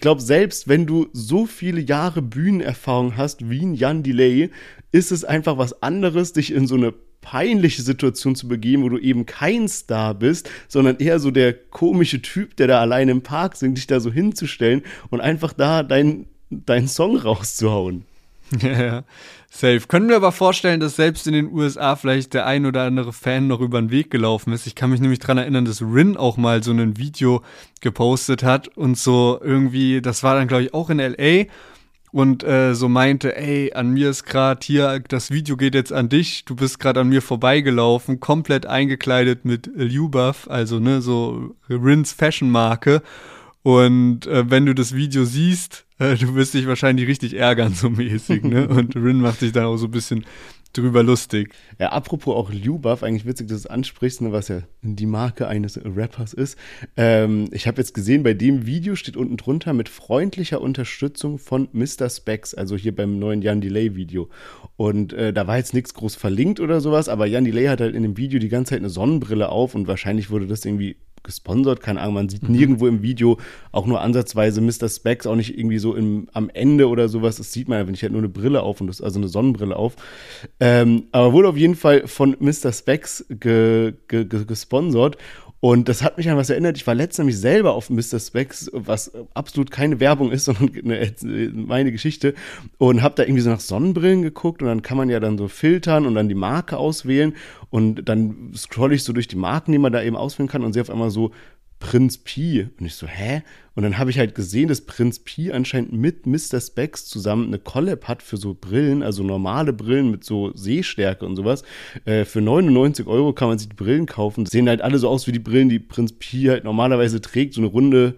glaube, selbst wenn du so viele Jahre Bühnenerfahrung hast wie ein Jan Delay, ist es einfach was anderes, dich in so eine peinliche Situation zu begeben, wo du eben kein Star bist, sondern eher so der komische Typ, der da alleine im Park singt, dich da so hinzustellen und einfach da deinen Song rauszuhauen. Ja, safe. Können wir aber vorstellen, dass selbst in den USA vielleicht der ein oder andere Fan noch über den Weg gelaufen ist. Ich kann mich nämlich daran erinnern, dass Rin auch mal so ein Video gepostet hat und so irgendwie, das war dann, glaube ich, auch in L.A., und so meinte, ey, an mir ist gerade hier, das Video geht jetzt an dich, du bist gerade an mir vorbeigelaufen, komplett eingekleidet mit Liu Buff, also ne, so Rins Fashion-Marke. Und wenn du das Video siehst, du wirst dich wahrscheinlich richtig ärgern, so mäßig, ne? Und Rin macht sich dann auch so ein bisschen drüber lustig. Ja, apropos auch Liu Buff, eigentlich witzig, dass du es ansprichst, ne, was ja die Marke eines Rappers ist. Ich habe jetzt gesehen, bei dem Video steht unten drunter mit freundlicher Unterstützung von Mr. Specs, also hier beim neuen Jan Delay-Video. Und da war jetzt nichts groß verlinkt oder sowas, aber Jan Delay hat halt in dem Video die ganze Zeit eine Sonnenbrille auf, und wahrscheinlich wurde das irgendwie gesponsert, keine Ahnung, man sieht nirgendwo im Video auch nur ansatzweise Mr. Specs, auch nicht irgendwie so am Ende oder sowas, das sieht man ja, wenn ich halt nur eine Brille auf, und das, also eine Sonnenbrille auf, aber wurde auf jeden Fall von Mr. Specs gesponsert. Und das hat mich an was erinnert. Ich war letztens nämlich selber auf Mr. Specs, was absolut keine Werbung ist, sondern meine Geschichte. Und habe da irgendwie so nach Sonnenbrillen geguckt. Und dann kann man ja dann so filtern und dann die Marke auswählen. Und dann scrolle ich so durch die Marken, die man da eben auswählen kann. Und sehe auf einmal so Prinz Pi. Und ich so, hä? Und dann habe ich halt gesehen, dass Prinz Pi anscheinend mit Mr. Specs zusammen eine Collab hat für so Brillen, also normale Brillen mit so Sehstärke und sowas. Für 99 € kann man sich die Brillen kaufen. Sehen halt alle so aus wie die Brillen, die Prinz Pi halt normalerweise trägt. So eine runde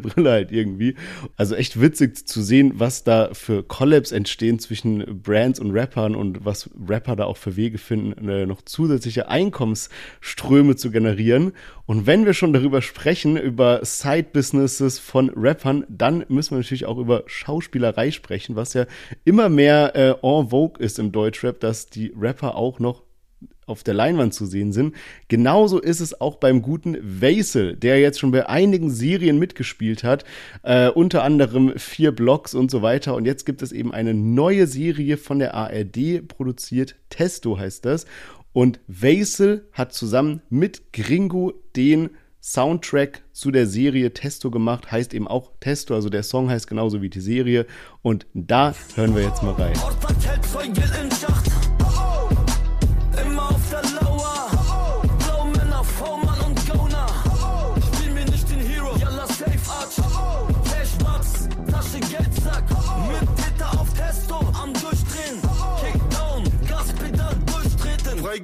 Brille halt irgendwie. Also echt witzig zu sehen, was da für Collabs entstehen zwischen Brands und Rappern und was Rapper da auch für Wege finden, noch zusätzliche Einkommensströme zu generieren. Und wenn wir schon darüber sprechen, über Side-Businesses von Rappern, dann müssen wir natürlich auch über Schauspielerei sprechen, was ja immer mehr en vogue ist im Deutschrap, dass die Rapper auch noch auf der Leinwand zu sehen sind. Genauso ist es auch beim guten Vaisel, der jetzt schon bei einigen Serien mitgespielt hat, unter anderem 4 Blocks und so weiter. Und jetzt gibt es eben eine neue Serie von der ARD produziert, Testo heißt das. Und Vaisel hat zusammen mit Gringo den Soundtrack zu der Serie Testo gemacht, heißt eben auch Testo, also der Song heißt genauso wie die Serie. Und da hören wir jetzt mal rein.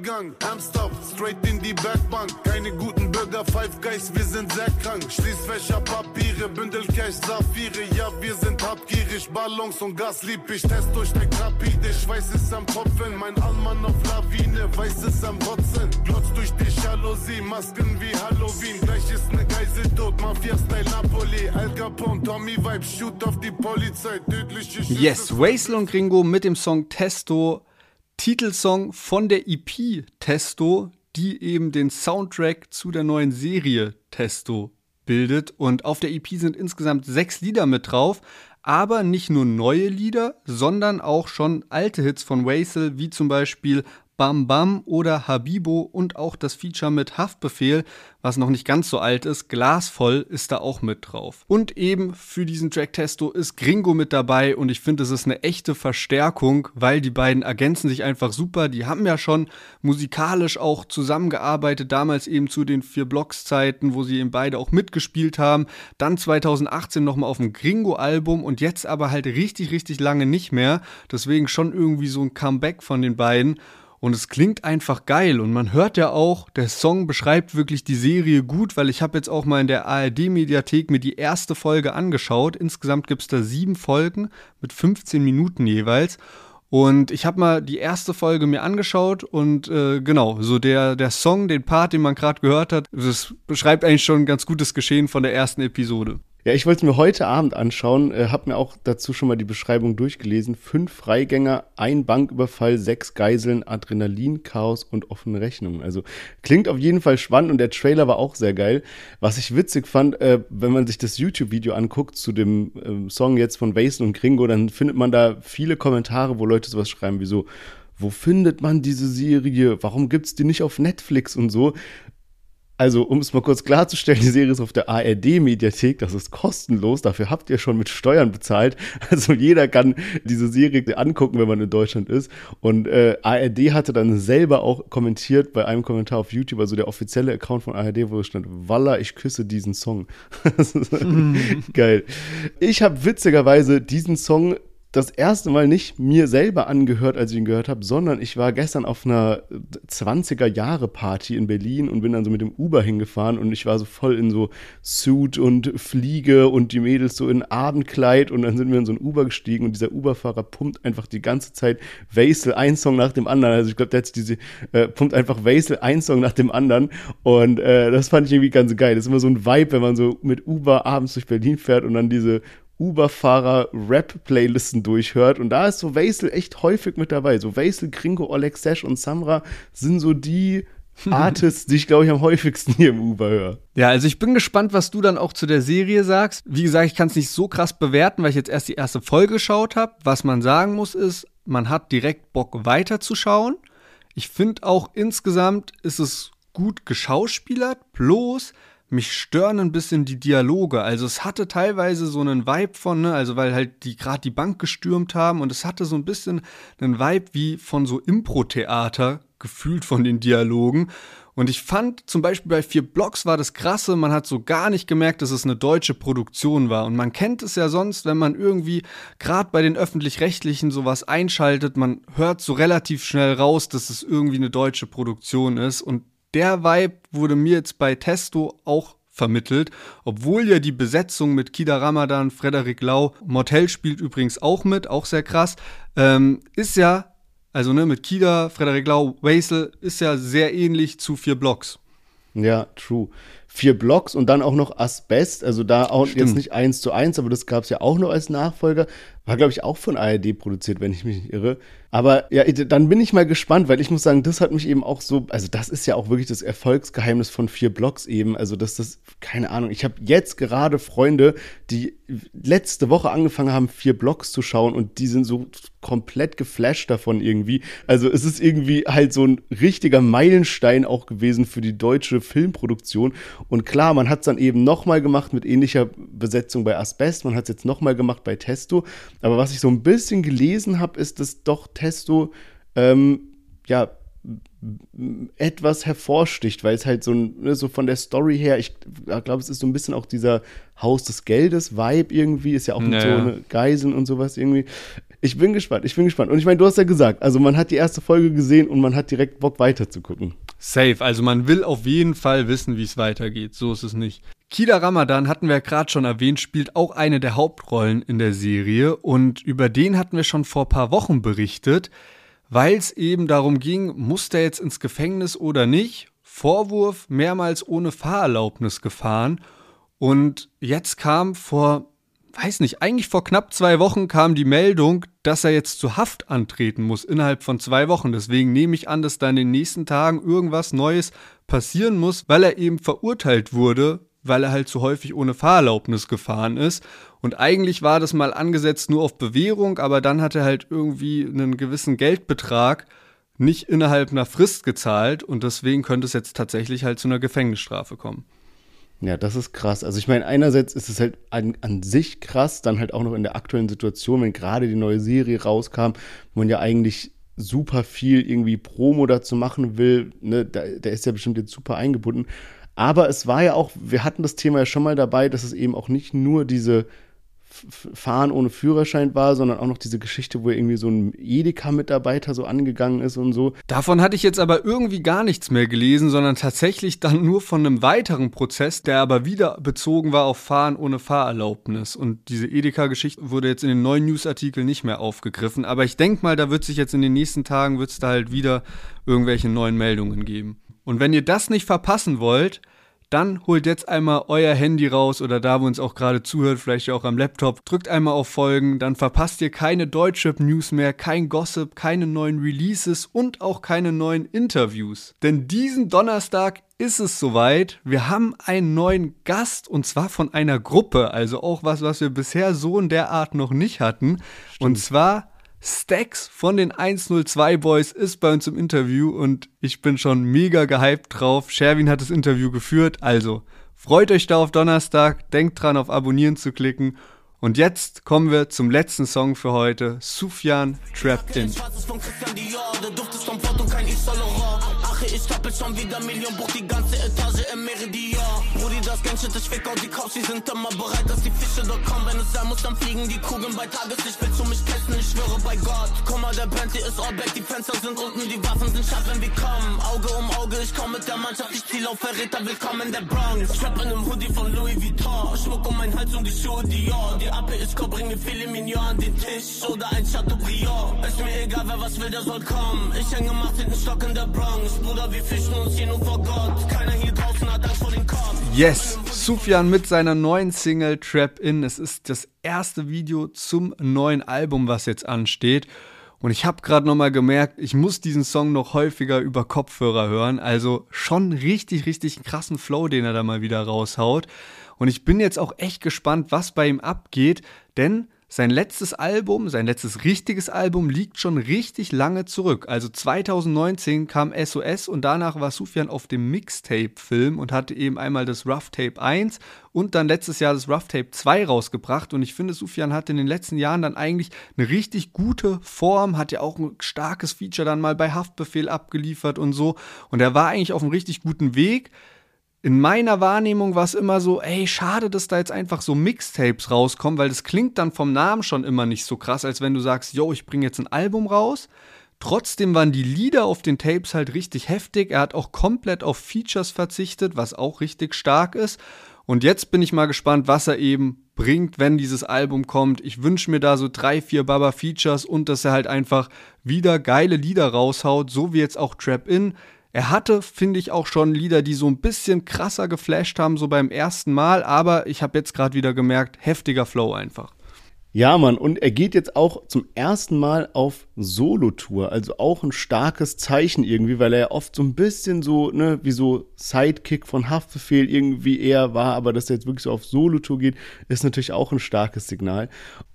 Gang, Amsterdam, straight in die Bergbank. Keine guten Bürger, Five Guys, wir sind sehr krank. Schließfächer, Papiere, Bündel Cash, Saphire. Ja, wir sind habgierig, Ballons und Gas lieb ich. Testo steckt rapide, Schweiß ist am Tropfen. Mein Allmann auf Lawine, Weiß ist am Rotzen. Glotz durch die Jalousie, Masken wie Halloween. Gleich ist ne Geisel tot, Mafia-Style Napoli. Al Capone, Tommy-Vibe, shoot auf die Polizei. Tödliche Schüsse. Yes, Vaisel und Gringo mit dem Song Testo. Titelsong von der EP Testo, die eben den Soundtrack zu der neuen Serie Testo bildet. Und auf der EP sind insgesamt 6 Lieder mit drauf, aber nicht nur neue Lieder, sondern auch schon alte Hits von Vaisel, wie zum Beispiel Bam Bam oder Habibo und auch das Feature mit Haftbefehl, was noch nicht ganz so alt ist, Glasvoll ist da auch mit drauf. Und eben für diesen Track Testo ist Gringo mit dabei und ich finde, es ist eine echte Verstärkung, weil die beiden ergänzen sich einfach super. Die haben ja schon musikalisch auch zusammengearbeitet, damals eben zu den 4-Blocks-Zeiten, wo sie eben beide auch mitgespielt haben. Dann 2018 nochmal auf dem Gringo-Album und jetzt aber halt richtig, richtig lange nicht mehr. Deswegen schon irgendwie so ein Comeback von den beiden. Und es klingt einfach geil und man hört ja auch, der Song beschreibt wirklich die Serie gut, weil ich habe jetzt auch mal in der ARD-Mediathek mir die erste Folge angeschaut. Insgesamt gibt es da 7 Folgen mit 15 Minuten jeweils. Und ich habe mal die erste Folge mir angeschaut und genau, so der Song, den Part, den man gerade gehört hat, das beschreibt eigentlich schon ein ganz gutes Geschehen von der ersten Episode. Ja, ich wollte es mir heute Abend anschauen, habe mir auch dazu schon mal die Beschreibung durchgelesen. 5 Freigänger, 1 Banküberfall, 6 Geiseln, Adrenalin, Chaos und offene Rechnungen. Also klingt auf jeden Fall spannend und der Trailer war auch sehr geil. Was ich witzig fand, wenn man sich das YouTube-Video anguckt zu dem Song jetzt von Vaisel und Gringo, dann findet man da viele Kommentare, wo Leute sowas schreiben wie so, wo findet man diese Serie, warum gibt's die nicht auf Netflix und so. Also, um es mal kurz klarzustellen, die Serie ist auf der ARD-Mediathek, das ist kostenlos, dafür habt ihr schon mit Steuern bezahlt. Also jeder kann diese Serie angucken, wenn man in Deutschland ist. Und ARD hatte dann selber auch kommentiert bei einem Kommentar auf YouTube, also der offizielle Account von ARD, wo es stand, Walla, ich küsse diesen Song. Das ist geil. Ich habe witzigerweise diesen Song das erste Mal nicht mir selber angehört, als ich ihn gehört habe, sondern ich war gestern auf einer 20er-Jahre-Party in Berlin und bin dann so mit dem Uber hingefahren und ich war so voll in so Suit und Fliege und die Mädels so in Abendkleid und dann sind wir in so ein Uber gestiegen und dieser Uberfahrer pumpt einfach die ganze Zeit Vaisel, ein Song nach dem anderen. Also ich glaube, der hat diese pumpt einfach Vaisel, ein Song nach dem anderen und das fand ich irgendwie ganz geil. Das ist immer so ein Vibe, wenn man so mit Uber abends durch Berlin fährt und dann diese Uber-Fahrer-Rap-Playlisten durchhört. Und da ist so Vaisel echt häufig mit dabei. So Vaisel, Gringo, Oleg, Sash und Samra sind so die Artists, die ich, glaube ich, am häufigsten hier im Uber höre. Ja, also ich bin gespannt, was du dann auch zu der Serie sagst. Wie gesagt, ich kann es nicht so krass bewerten, weil ich jetzt erst die erste Folge geschaut habe. Was man sagen muss, ist, man hat direkt Bock, weiterzuschauen. Ich finde auch, insgesamt ist es gut geschauspielert, bloß mich stören ein bisschen die Dialoge. Also es hatte teilweise so einen Vibe von, also weil halt die gerade die Bank gestürmt haben und es hatte so ein bisschen einen Vibe wie von so Impro-Theater gefühlt von den Dialogen. Und ich fand zum Beispiel bei 4 Blocks war das Krasse, man hat so gar nicht gemerkt, dass es eine deutsche Produktion war. Und man kennt es ja sonst, wenn man irgendwie gerade bei den Öffentlich-Rechtlichen sowas einschaltet, man hört so relativ schnell raus, dass es irgendwie eine deutsche Produktion ist. Und der Vibe wurde mir jetzt bei Testo auch vermittelt, obwohl ja die Besetzung mit Kida Ramadan, Frederik Lau, Mortel spielt übrigens auch mit, auch sehr krass, ist ja, also ne, mit Kida, Frederik Lau, Vaisel, ist ja sehr ähnlich zu 4 Blocks. Ja, true. 4 Blocks und dann auch noch Asbest, also da auch Stimmt. Jetzt nicht 1:1, aber das gab es ja auch noch als Nachfolger. War, glaube ich, auch von ARD produziert, wenn ich mich nicht irre. Aber ja, dann bin ich mal gespannt, weil ich muss sagen, das hat mich eben auch so, also das ist ja auch wirklich das Erfolgsgeheimnis von 4 Blocks eben, also dass das, keine Ahnung, ich habe jetzt gerade Freunde, die letzte Woche angefangen haben, 4 Blocks zu schauen und die sind so komplett geflasht davon irgendwie. Also es ist irgendwie halt so ein richtiger Meilenstein auch gewesen für die deutsche Filmproduktion. Und klar, man hat es dann eben nochmal gemacht mit ähnlicher Besetzung bei Asbest, man hat es jetzt nochmal gemacht bei Testo. Aber was ich so ein bisschen gelesen habe, ist, dass doch Testo etwas hervorsticht, weil es halt so, so von der Story her, ich glaube, es ist so ein bisschen auch dieser Haus des Geldes-Vibe irgendwie, ist ja auch mit so Geiseln und sowas irgendwie. Ich bin gespannt. Und ich meine, du hast ja gesagt, also man hat die erste Folge gesehen und man hat direkt Bock weiterzugucken. Safe, also man will auf jeden Fall wissen, wie es weitergeht, so ist es nicht. Kida Ramadan, hatten wir ja gerade schon erwähnt, spielt auch eine der Hauptrollen in der Serie und über den hatten wir schon vor ein paar Wochen berichtet, weil es eben darum ging, muss der jetzt ins Gefängnis oder nicht? Vorwurf, mehrmals ohne Fahrerlaubnis gefahren. Und jetzt kam vor knapp 2 Wochen kam die Meldung, dass er jetzt zur Haft antreten muss innerhalb von 2 Wochen. Deswegen nehme ich an, dass da in den nächsten Tagen irgendwas Neues passieren muss, weil er eben verurteilt wurde, weil er halt zu häufig ohne Fahrerlaubnis gefahren ist. Und eigentlich war das mal angesetzt nur auf Bewährung, aber dann hat er halt irgendwie einen gewissen Geldbetrag nicht innerhalb einer Frist gezahlt und deswegen könnte es jetzt tatsächlich halt zu einer Gefängnisstrafe kommen. Ja, das ist krass. Also ich meine, einerseits ist es halt an sich krass, dann halt auch noch in der aktuellen Situation, wenn gerade die neue Serie rauskam, wo man ja eigentlich super viel irgendwie Promo dazu machen will, ne? Der ist ja bestimmt jetzt super eingebunden. Aber es war ja auch, wir hatten das Thema ja schon mal dabei, dass es eben auch nicht nur diese Fahren ohne Führerschein war, sondern auch noch diese Geschichte, wo irgendwie so ein Edeka-Mitarbeiter so angegangen ist und so. Davon hatte ich jetzt aber irgendwie gar nichts mehr gelesen, sondern tatsächlich dann nur von einem weiteren Prozess, der aber wieder bezogen war auf Fahren ohne Fahrerlaubnis. Und diese Edeka-Geschichte wurde jetzt in den neuen Newsartikeln nicht mehr aufgegriffen. Aber ich denke mal, da wird sich jetzt in den nächsten Tagen, wird es da halt wieder irgendwelche neuen Meldungen geben. Und wenn ihr das nicht verpassen wollt, dann holt jetzt einmal euer Handy raus oder da, wo ihr uns auch gerade zuhört, vielleicht ja auch am Laptop. Drückt einmal auf Folgen, dann verpasst ihr keine Deutschrap-News mehr, kein Gossip, keine neuen Releases und auch keine neuen Interviews. Denn diesen Donnerstag ist es soweit, wir haben einen neuen Gast und zwar von einer Gruppe, also auch was wir bisher so in der Art noch nicht hatten. Stimmt. Und zwar Stax von den 102 Boys ist bei uns im Interview und ich bin schon mega gehypt drauf. Sherwin hat das Interview geführt, also freut euch da auf Donnerstag, denkt dran, auf Abonnieren zu klicken. Und jetzt kommen wir zum letzten Song für heute, Sufjan Trapped In. Ich tappel schon wieder Million, buch die ganze Etage im Meridian. Brudi, das Gang shit, ich fick auf die Couch, die sind immer bereit, dass die Fische dort kommen. Wenn es sein muss, dann fliegen die Kugeln bei Tageslicht. Willst du mich testen? Ich schwöre bei Gott. Guck mal, der Bentley ist all back, die Fenster sind unten, die Waffen sind scharf, wenn wir kommen. Auge um Auge, ich komm mit der Mannschaft, ich ziel auf Verräter, willkommen in der Bronx. Ich hab einen Hoodie von Louis Vuitton, Schmuck um meinen Hals und die Schuhe Dior. Die Appe ist komm, bring mir viele Mignon an den Tisch oder ein Chateaubriand. Ist mir egal, wer was will, der soll kommen. Ich hänge macht den Stock in der Bronx. Bruder, wir fischen uns hier nur vor Gott. Keiner hier draußen hat Angst vor den Kopf. Yes, Sufjan mit seiner neuen Single Trap In. Es ist das erste Video zum neuen Album, was jetzt ansteht. Und ich habe gerade nochmal gemerkt, ich muss diesen Song noch häufiger über Kopfhörer hören. Also schon richtig, richtig krassen Flow, den er da mal wieder raushaut. Und ich bin jetzt auch echt gespannt, was bei ihm abgeht. Denn sein letztes richtiges Album liegt schon richtig lange zurück. Also 2019 kam SOS und danach war Sufjan auf dem Mixtape-Film und hatte eben einmal das Rough Tape 1 und dann letztes Jahr das Rough Tape 2 rausgebracht. Und ich finde, Sufjan hatte in den letzten Jahren dann eigentlich eine richtig gute Form, hat ja auch ein starkes Feature dann mal bei Haftbefehl abgeliefert und so. Und er war eigentlich auf einem richtig guten Weg. In meiner Wahrnehmung war es immer so, ey, schade, dass da jetzt einfach so Mixtapes rauskommen, weil das klingt dann vom Namen schon immer nicht so krass, als wenn du sagst, yo, ich bringe jetzt ein Album raus. Trotzdem waren die Lieder auf den Tapes halt richtig heftig. Er hat auch komplett auf Features verzichtet, was auch richtig stark ist. Und jetzt bin ich mal gespannt, was er eben bringt, wenn dieses Album kommt. Ich wünsche mir da so 3-4 Baba-Features und dass er halt einfach wieder geile Lieder raushaut, so wie jetzt auch Trap In. Er hatte, finde ich, auch schon Lieder, die so ein bisschen krasser geflasht haben, so beim ersten Mal. Aber ich habe jetzt gerade wieder gemerkt, heftiger Flow einfach. Ja, Mann. Und er geht jetzt auch zum ersten Mal auf Solo-Tour. Also auch ein starkes Zeichen irgendwie, weil er ja oft so ein bisschen so, ne, wie so Sidekick von Haftbefehl irgendwie eher war. Aber dass er jetzt wirklich so auf Solo-Tour geht, ist natürlich auch ein starkes Signal.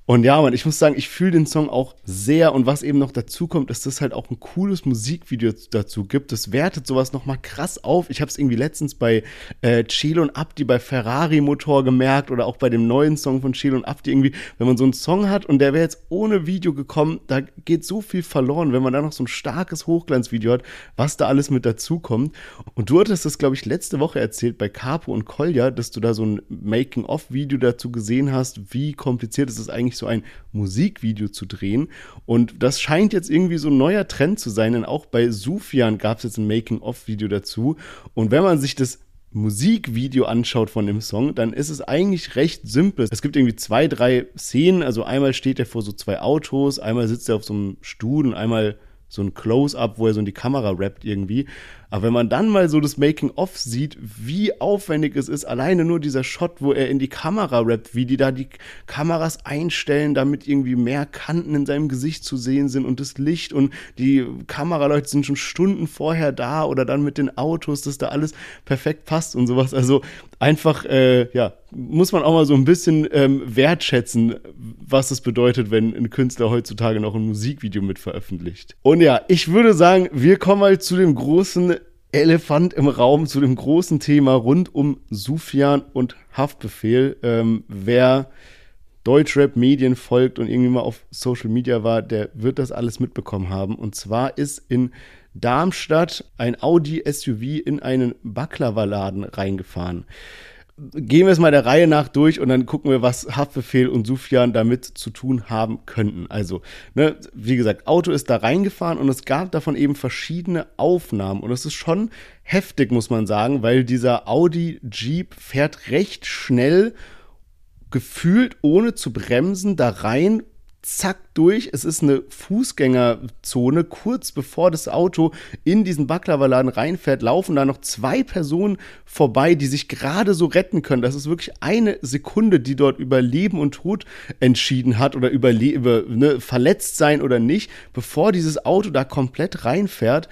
Und ja, Mann, ich muss sagen, ich fühle den Song auch sehr. Und was eben noch dazu kommt, ist, dass es halt auch ein cooles Musikvideo dazu gibt. Das wertet sowas nochmal krass auf. Ich habe es irgendwie letztens bei Celo und Abdi bei Ferrari Motor gemerkt oder auch bei dem neuen Song von Celo und Abdi irgendwie, wenn man so einen Song hat und der wäre jetzt ohne Video gekommen, da geht so viel verloren, wenn man da noch so ein starkes Hochglanzvideo hat, was da alles mit dazu kommt. Und du hattest das, glaube ich, letzte Woche erzählt bei Capo und Kolja, dass du da so ein Making-of-Video dazu gesehen hast, wie kompliziert ist es eigentlich, so ein Musikvideo zu drehen. Und das scheint jetzt irgendwie so ein neuer Trend zu sein, denn auch bei Sufjan gab es jetzt ein Making-of-Video dazu. Und wenn man sich das Musikvideo anschaut von dem Song, dann ist es eigentlich recht simpel. Es gibt irgendwie 2, 3 Szenen, also einmal steht er vor so 2 Autos, einmal sitzt er auf so einem Stuhl und einmal so ein Close-Up, wo er so in die Kamera rappt irgendwie. Aber wenn man dann mal so das Making-of sieht, wie aufwendig es ist, alleine nur dieser Shot, wo er in die Kamera rappt, wie die da die Kameras einstellen, damit irgendwie mehr Kanten in seinem Gesicht zu sehen sind und das Licht und die Kameraleute sind schon Stunden vorher da oder dann mit den Autos, dass da alles perfekt passt und sowas. Also einfach, ja, muss man auch mal so ein bisschen wertschätzen, was es bedeutet, wenn ein Künstler heutzutage noch ein Musikvideo mit veröffentlicht. Und ja, ich würde sagen, wir kommen mal zu dem großen Elefant im Raum, zu dem großen Thema rund um Sufjan und Haftbefehl. Wer Deutschrap-Medien folgt und irgendwie mal auf Social Media war, der wird das alles mitbekommen haben. Und zwar ist in Darmstadt ein Audi-SUV in einen Baklava-Laden reingefahren. Gehen wir es mal der Reihe nach durch und dann gucken wir, was Haftbefehl und Sufjan damit zu tun haben könnten. Also, ne, wie gesagt, Auto ist da reingefahren und es gab davon eben verschiedene Aufnahmen. Und es ist schon heftig, muss man sagen, weil dieser Audi Jeep fährt recht schnell, gefühlt ohne zu bremsen, da rein, zack durch. Es ist eine Fußgängerzone. Kurz bevor das Auto in diesen Baklava-Laden reinfährt, laufen da noch 2 Personen vorbei, die sich gerade so retten können. Das ist wirklich eine Sekunde, die dort über Leben und Tod entschieden hat oder über verletzt sein oder nicht, bevor dieses Auto da komplett reinfährt.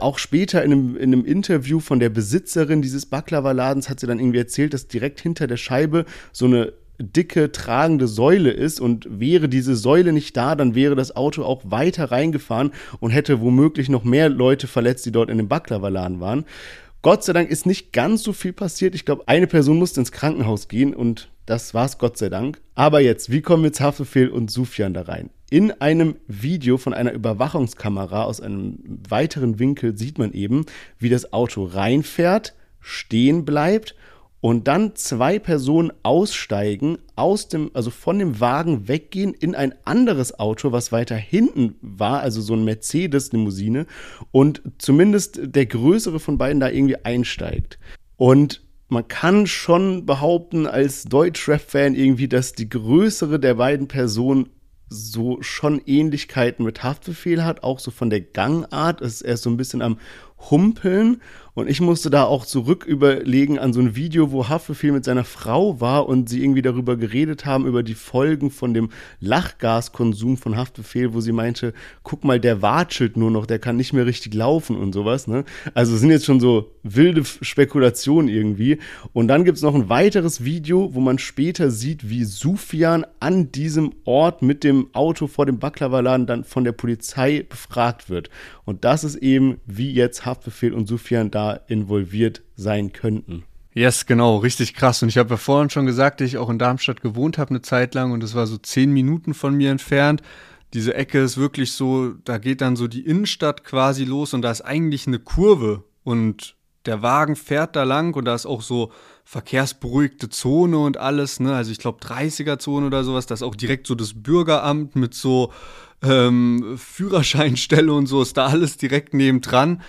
Auch später in einem Interview von der Besitzerin dieses Baklava-Ladens hat sie dann irgendwie erzählt, dass direkt hinter der Scheibe so eine dicke, tragende Säule ist und wäre diese Säule nicht da, dann wäre das Auto auch weiter reingefahren und hätte womöglich noch mehr Leute verletzt, die dort in dem Baklava-Laden waren. Gott sei Dank ist nicht ganz so viel passiert. Ich glaube, eine Person musste ins Krankenhaus gehen und das war's, Gott sei Dank. Aber jetzt, wie kommen jetzt Haftbefehl und Sufjan da rein? In einem Video von einer Überwachungskamera aus einem weiteren Winkel sieht man eben, wie das Auto reinfährt, stehen bleibt und dann 2 Personen aussteigen, von dem Wagen weggehen in ein anderes Auto, was weiter hinten war, also so ein Mercedes-Limousine, und zumindest der größere von beiden da irgendwie einsteigt. Und man kann schon behaupten, als Deutschrap-Fan irgendwie, dass die größere der beiden Personen so schon Ähnlichkeiten mit Haftbefehl hat, auch so von der Gangart, ist erst so ein bisschen am Humpeln. Und ich musste da auch zurück überlegen an so ein Video, wo Haftbefehl mit seiner Frau war und sie irgendwie darüber geredet haben, über die Folgen von dem Lachgaskonsum von Haftbefehl, wo sie meinte, guck mal, der watschelt nur noch, der kann nicht mehr richtig laufen und sowas, ne? Also sind jetzt schon so wilde Spekulationen irgendwie. Und dann gibt's noch ein weiteres Video, wo man später sieht, wie Sufjan an diesem Ort mit dem Auto vor dem Baklava-Laden dann von der Polizei befragt wird. Und das ist eben, wie jetzt Haftbefehl und Sufjan da involviert sein könnten. Yes, genau, richtig krass. Und ich habe ja vorhin schon gesagt, dass ich auch in Darmstadt gewohnt habe eine Zeit lang und es war so 10 Minuten von mir entfernt. Diese Ecke ist wirklich so, da geht dann so die Innenstadt quasi los und da ist eigentlich eine Kurve und der Wagen fährt da lang und da ist auch so verkehrsberuhigte Zone und alles, ne? Also ich glaube 30er-Zone oder sowas, da ist auch direkt so das Bürgeramt mit so Führerscheinstelle und so, ist da alles direkt nebendran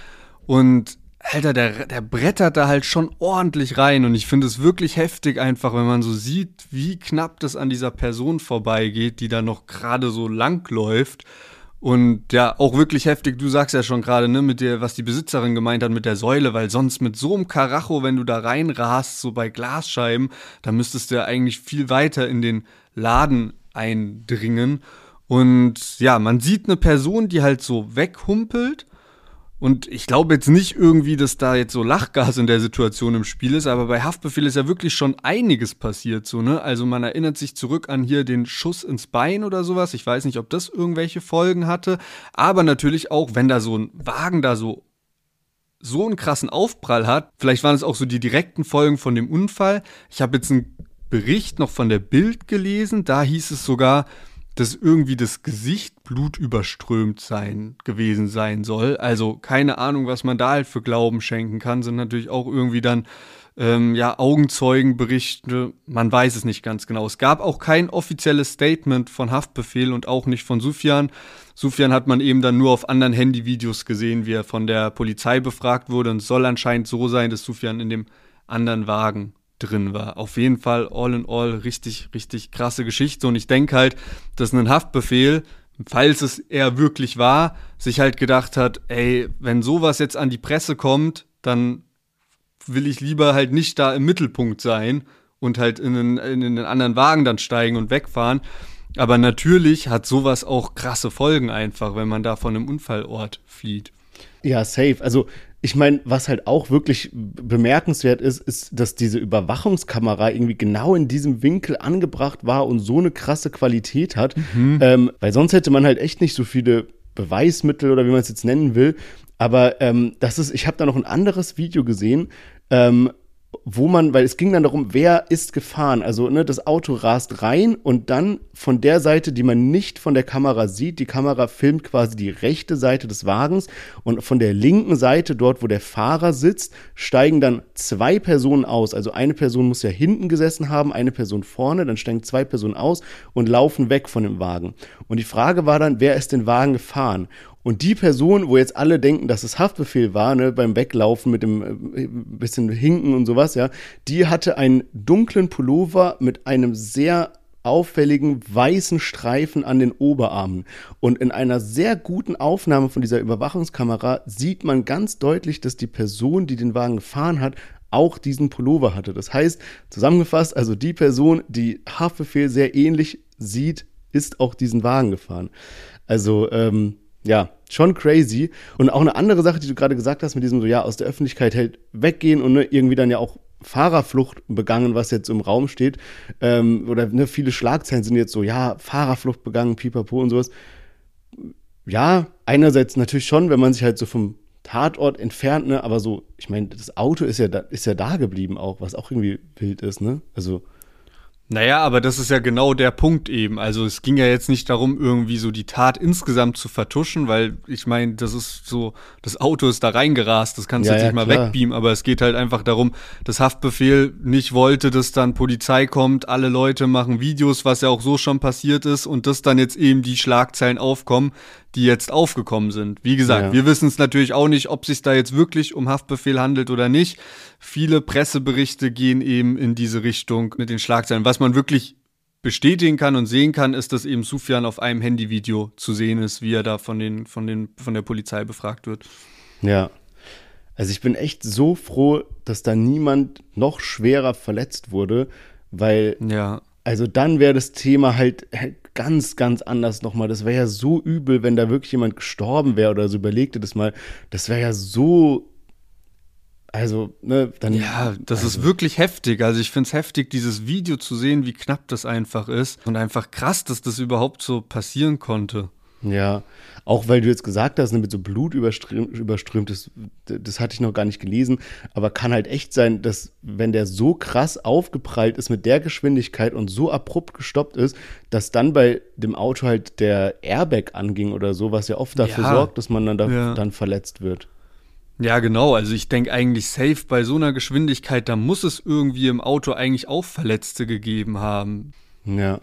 und Alter, der brettert da halt schon ordentlich rein und ich finde es wirklich heftig einfach, wenn man so sieht, wie knapp das an dieser Person vorbeigeht, die da noch gerade so lang läuft Und ja, auch wirklich heftig, du sagst ja schon gerade, ne, mit der, was die Besitzerin gemeint hat mit der Säule, weil sonst mit so einem Karacho, wenn du da reinrast, so bei Glasscheiben, da müsstest du ja eigentlich viel weiter in den Laden eindringen. Und ja, man sieht eine Person, die halt so weghumpelt. Und ich glaube jetzt nicht irgendwie, dass da jetzt so Lachgas in der Situation im Spiel ist, aber bei Haftbefehl ist ja wirklich schon einiges passiert, so, ne? Also man erinnert sich zurück an hier den Schuss ins Bein oder sowas. Ich weiß nicht, ob das irgendwelche Folgen hatte. Aber natürlich auch, wenn da so ein Wagen da so einen krassen Aufprall hat. Vielleicht waren es auch so die direkten Folgen von dem Unfall. Ich habe jetzt einen Bericht noch von der Bild gelesen. Da hieß es sogar, dass irgendwie das Gesicht blutüberströmt gewesen sein soll. Also keine Ahnung, was man da halt für Glauben schenken kann, sind natürlich auch irgendwie dann Augenzeugenberichte, man weiß es nicht ganz genau. Es gab auch kein offizielles Statement von Haftbefehl und auch nicht von Sufjan. Sufjan hat man eben dann nur auf anderen Handyvideos gesehen, wie er von der Polizei befragt wurde, und es soll anscheinend so sein, dass Sufjan in dem anderen Wagen drin war. Auf jeden Fall all in all richtig, richtig krasse Geschichte, und ich denke halt, dass ein Haftbefehl, falls es er wirklich war, sich halt gedacht hat, ey, wenn sowas jetzt an die Presse kommt, dann will ich lieber halt nicht da im Mittelpunkt sein und halt in den anderen Wagen dann steigen und wegfahren. Aber natürlich hat sowas auch krasse Folgen einfach, wenn man da von einem Unfallort flieht. Ja, safe. Also ich meine, was halt auch wirklich bemerkenswert ist, ist, dass diese Überwachungskamera irgendwie genau in diesem Winkel angebracht war und so eine krasse Qualität hat, weil sonst hätte man halt echt nicht so viele Beweismittel oder wie man es jetzt nennen will. Aber ich habe da noch ein anderes Video gesehen, wo man, weil es ging dann darum, wer ist gefahren, also ne, das Auto rast rein und dann von der Seite, die man nicht von der Kamera sieht, die Kamera filmt quasi die rechte Seite des Wagens, und von der linken Seite, dort wo der Fahrer sitzt, steigen dann zwei Personen aus, also eine Person muss ja hinten gesessen haben, eine Person vorne, dann steigen zwei Personen aus und laufen weg von dem Wagen. Und die Frage war dann, wer ist den Wagen gefahren? Und die Person, wo jetzt alle denken, dass es Haftbefehl war, ne, beim Weglaufen mit dem bisschen Hinken und sowas, ja, die hatte einen dunklen Pullover mit einem sehr auffälligen weißen Streifen an den Oberarmen. Und in einer sehr guten Aufnahme von dieser Überwachungskamera sieht man ganz deutlich, dass die Person, die den Wagen gefahren hat, auch diesen Pullover hatte. Das heißt, zusammengefasst, also die Person, die Haftbefehl sehr ähnlich sieht, ist auch diesen Wagen gefahren. Also, ja, schon crazy. Und auch eine andere Sache, die du gerade gesagt hast, mit diesem so, ja, aus der Öffentlichkeit halt weggehen und ne, irgendwie dann ja auch Fahrerflucht begangen, was jetzt im Raum steht. Oder ne, viele Schlagzeilen sind jetzt so, ja, Fahrerflucht begangen, pipapo und sowas. Ja, einerseits natürlich schon, wenn man sich halt so vom Tatort entfernt, ne, aber so, ich meine, das Auto ist ja da geblieben auch, was auch irgendwie wild ist, ne, also. Naja, aber das ist ja genau der Punkt eben. Also es ging ja jetzt nicht darum, irgendwie so die Tat insgesamt zu vertuschen, weil ich meine, das ist so, das Auto ist da reingerast, das kannst du jetzt nicht mal wegbeamen, aber es geht halt einfach darum, dass Haftbefehl nicht wollte, dass dann Polizei kommt, alle Leute machen Videos, was ja auch so schon passiert ist, und dass dann jetzt eben die Schlagzeilen aufkommen, die jetzt aufgekommen sind. Wie gesagt, wir wissen es natürlich auch nicht, ob es sich da jetzt wirklich um Haftbefehl handelt oder nicht. Viele Presseberichte gehen eben in diese Richtung mit den Schlagzeilen. Was man wirklich bestätigen kann und sehen kann, ist, dass eben Sufjan auf einem Handyvideo zu sehen ist, wie er da von der Polizei befragt wird. Ja, also ich bin echt so froh, dass da niemand noch schwerer verletzt wurde, weil also dann wäre das Thema halt ganz, ganz anders nochmal. Das wäre ja so übel, wenn da wirklich jemand gestorben wäre oder so, überlegte das mal. Das wäre ja so, also, ne, dann. Ja, das ist wirklich heftig. Also ich finde es heftig, dieses Video zu sehen, wie knapp das einfach ist. Und einfach krass, dass das überhaupt so passieren konnte. Ja, auch weil du jetzt gesagt hast, ne, mit so Blut überströmt, das hatte ich noch gar nicht gelesen, aber kann halt echt sein, dass wenn der so krass aufgeprallt ist mit der Geschwindigkeit und so abrupt gestoppt ist, dass dann bei dem Auto halt der Airbag anging oder so, was ja oft dafür sorgt, dass man dann verletzt wird. Ja, genau. Also ich denke eigentlich safe bei so einer Geschwindigkeit, da muss es irgendwie im Auto eigentlich auch Verletzte gegeben haben. Ja.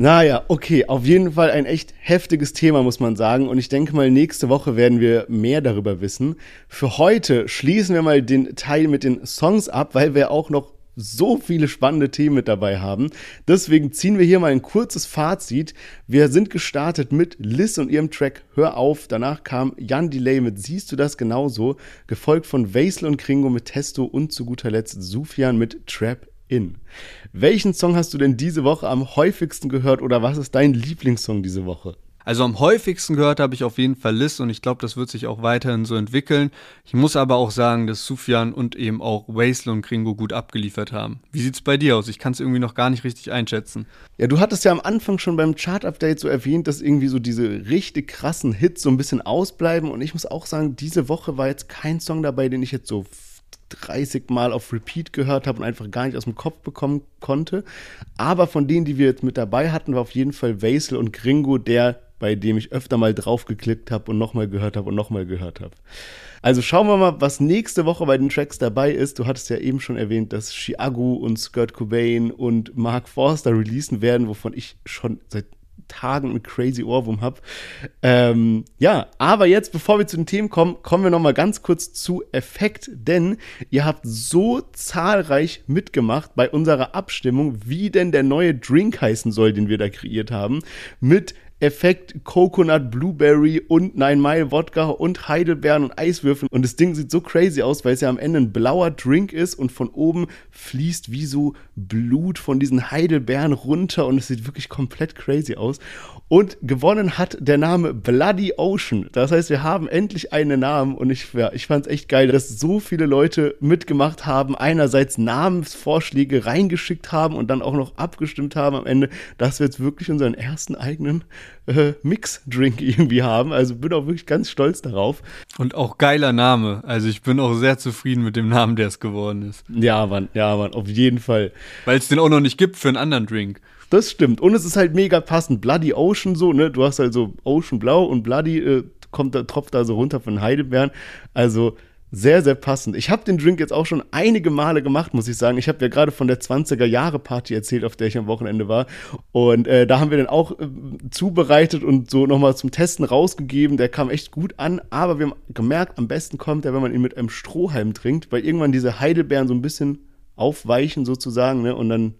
Naja, okay, auf jeden Fall ein echt heftiges Thema, muss man sagen. Und ich denke mal, nächste Woche werden wir mehr darüber wissen. Für heute schließen wir mal den Teil mit den Songs ab, weil wir auch noch so viele spannende Themen mit dabei haben. Deswegen ziehen wir hier mal ein kurzes Fazit. Wir sind gestartet mit Liz und ihrem Track Hör auf. Danach kam Jan Delay mit Siehst du das genauso? Gefolgt von Vaisel und Kringo mit Testo und zu guter Letzt Sufjan mit Trap In. Welchen Song hast du denn diese Woche am häufigsten gehört oder was ist dein Lieblingssong diese Woche? Also am häufigsten gehört habe ich auf jeden Fall Liz und ich glaube, das wird sich auch weiterhin so entwickeln. Ich muss aber auch sagen, dass Sufjan und eben auch Vaisel und Kringo gut abgeliefert haben. Wie sieht's bei dir aus? Ich kann es irgendwie noch gar nicht richtig einschätzen. Ja, du hattest ja am Anfang schon beim Chart-Update so erwähnt, dass irgendwie so diese richtig krassen Hits so ein bisschen ausbleiben und ich muss auch sagen, diese Woche war jetzt kein Song dabei, den ich jetzt so 30 Mal auf Repeat gehört habe und einfach gar nicht aus dem Kopf bekommen konnte. Aber von denen, die wir jetzt mit dabei hatten, war auf jeden Fall Vaisel und Kringo der, bei dem ich öfter mal drauf geklickt habe und nochmal gehört habe und nochmal gehört habe. Also schauen wir mal, was nächste Woche bei den Tracks dabei ist. Du hattest ja eben schon erwähnt, dass Chiago und Skurt Cobain und Mark Forster releasen werden, wovon ich schon seit Tagen einen crazy Ohrwurm habe. Aber jetzt, bevor wir zu den Themen kommen, kommen wir nochmal ganz kurz zu Effekt, denn ihr habt so zahlreich mitgemacht bei unserer Abstimmung, wie denn der neue Drink heißen soll, den wir da kreiert haben, mit Effekt, Coconut, Blueberry und 9-Mile-Wodka und Heidelbeeren und Eiswürfeln. Und das Ding sieht so crazy aus, weil es ja am Ende ein blauer Drink ist und von oben fließt wie so Blut von diesen Heidelbeeren runter und es sieht wirklich komplett crazy aus. Und gewonnen hat der Name Bloody Ocean. Das heißt, wir haben endlich einen Namen und ich fand es echt geil, dass so viele Leute mitgemacht haben, einerseits Namensvorschläge reingeschickt haben und dann auch noch abgestimmt haben am Ende, dass wir jetzt wirklich unseren ersten eigenen Mix-Drink irgendwie haben. Also bin auch wirklich ganz stolz darauf. Und auch geiler Name. Also ich bin auch sehr zufrieden mit dem Namen, der es geworden ist. Ja, Mann, auf jeden Fall. Weil es den auch noch nicht gibt für einen anderen Drink. Das stimmt. Und es ist halt mega passend. Bloody Ocean so, ne? Du hast halt so Ocean Blau und Bloody tropft da so runter von Heidelbeeren. Also sehr, sehr passend. Ich habe den Drink jetzt auch schon einige Male gemacht, muss ich sagen. Ich habe ja gerade von der 20er-Jahre-Party erzählt, auf der ich am Wochenende war. Und da haben wir dann auch zubereitet und so nochmal zum Testen rausgegeben. Der kam echt gut an, aber wir haben gemerkt, am besten kommt der, wenn man ihn mit einem Strohhalm trinkt, weil irgendwann diese Heidelbeeren so ein bisschen aufweichen sozusagen, ne? Und dann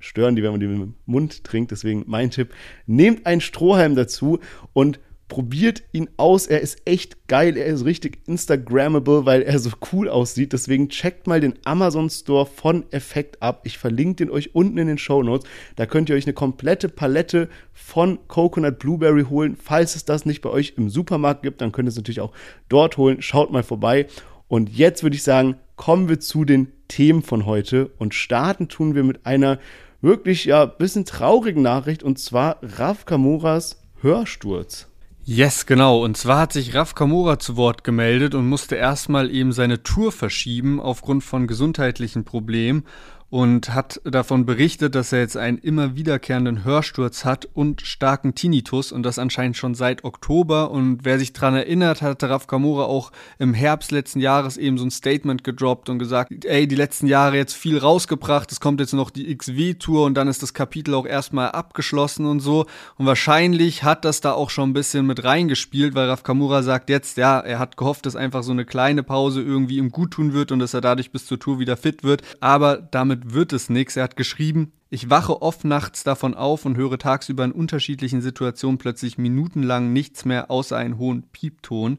stören die, wenn man die mit dem Mund trinkt. Deswegen mein Tipp, nehmt einen Strohhalm dazu und probiert ihn aus, er ist echt geil, er ist richtig Instagrammable, weil er so cool aussieht, deswegen checkt mal den Amazon Store von Effekt ab, ich verlinke den euch unten in den Shownotes, da könnt ihr euch eine komplette Palette von Coconut Blueberry holen, falls es das nicht bei euch im Supermarkt gibt, dann könnt ihr es natürlich auch dort holen, schaut mal vorbei und jetzt würde ich sagen, kommen wir zu den Themen von heute und starten tun wir mit einer wirklich ja bisschen traurigen Nachricht und zwar Raf Kamoras Hörsturz. Yes, genau. Und zwar hat sich Raf Kamora zu Wort gemeldet und musste erstmal eben seine Tour verschieben aufgrund von gesundheitlichen Problemen und hat davon berichtet, dass er jetzt einen immer wiederkehrenden Hörsturz hat und starken Tinnitus und das anscheinend schon seit Oktober. Und wer sich dran erinnert, hatte Raf Kamora auch im Herbst letzten Jahres eben so ein Statement gedroppt und gesagt, ey, die letzten Jahre jetzt viel rausgebracht, es kommt jetzt noch die XW-Tour und dann ist das Kapitel auch erstmal abgeschlossen und so. Und wahrscheinlich hat das da auch schon ein bisschen mit reingespielt, weil Raf Kamora sagt jetzt, ja, er hat gehofft, dass einfach so eine kleine Pause irgendwie ihm guttun wird und dass er dadurch bis zur Tour wieder fit wird. Aber damit wird es nichts. Er hat geschrieben, ich wache oft nachts davon auf und höre tagsüber in unterschiedlichen Situationen plötzlich minutenlang nichts mehr außer einen hohen Piepton.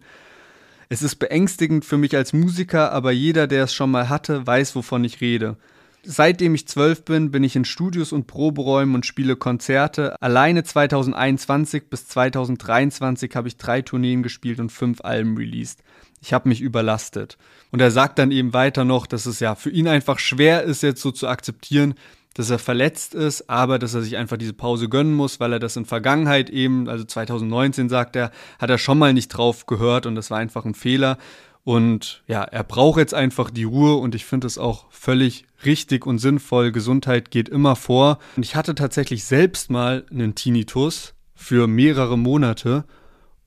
Es ist beängstigend für mich als Musiker, aber jeder, der es schon mal hatte, weiß, wovon ich rede. Seitdem ich 12 bin, bin ich in Studios und Proberäumen und spiele Konzerte. Alleine 2021 bis 2023 habe ich 3 Tourneen gespielt und 5 Alben released. Ich habe mich überlastet. Und er sagt dann eben weiter noch, dass es ja für ihn einfach schwer ist, jetzt so zu akzeptieren, dass er verletzt ist, aber dass er sich einfach diese Pause gönnen muss, weil er das in Vergangenheit eben, also 2019 sagt er, hat er schon mal nicht drauf gehört und das war einfach ein Fehler. Und ja, er braucht jetzt einfach die Ruhe und ich finde es auch völlig richtig und sinnvoll. Gesundheit geht immer vor. Und ich hatte tatsächlich selbst mal einen Tinnitus für mehrere Monate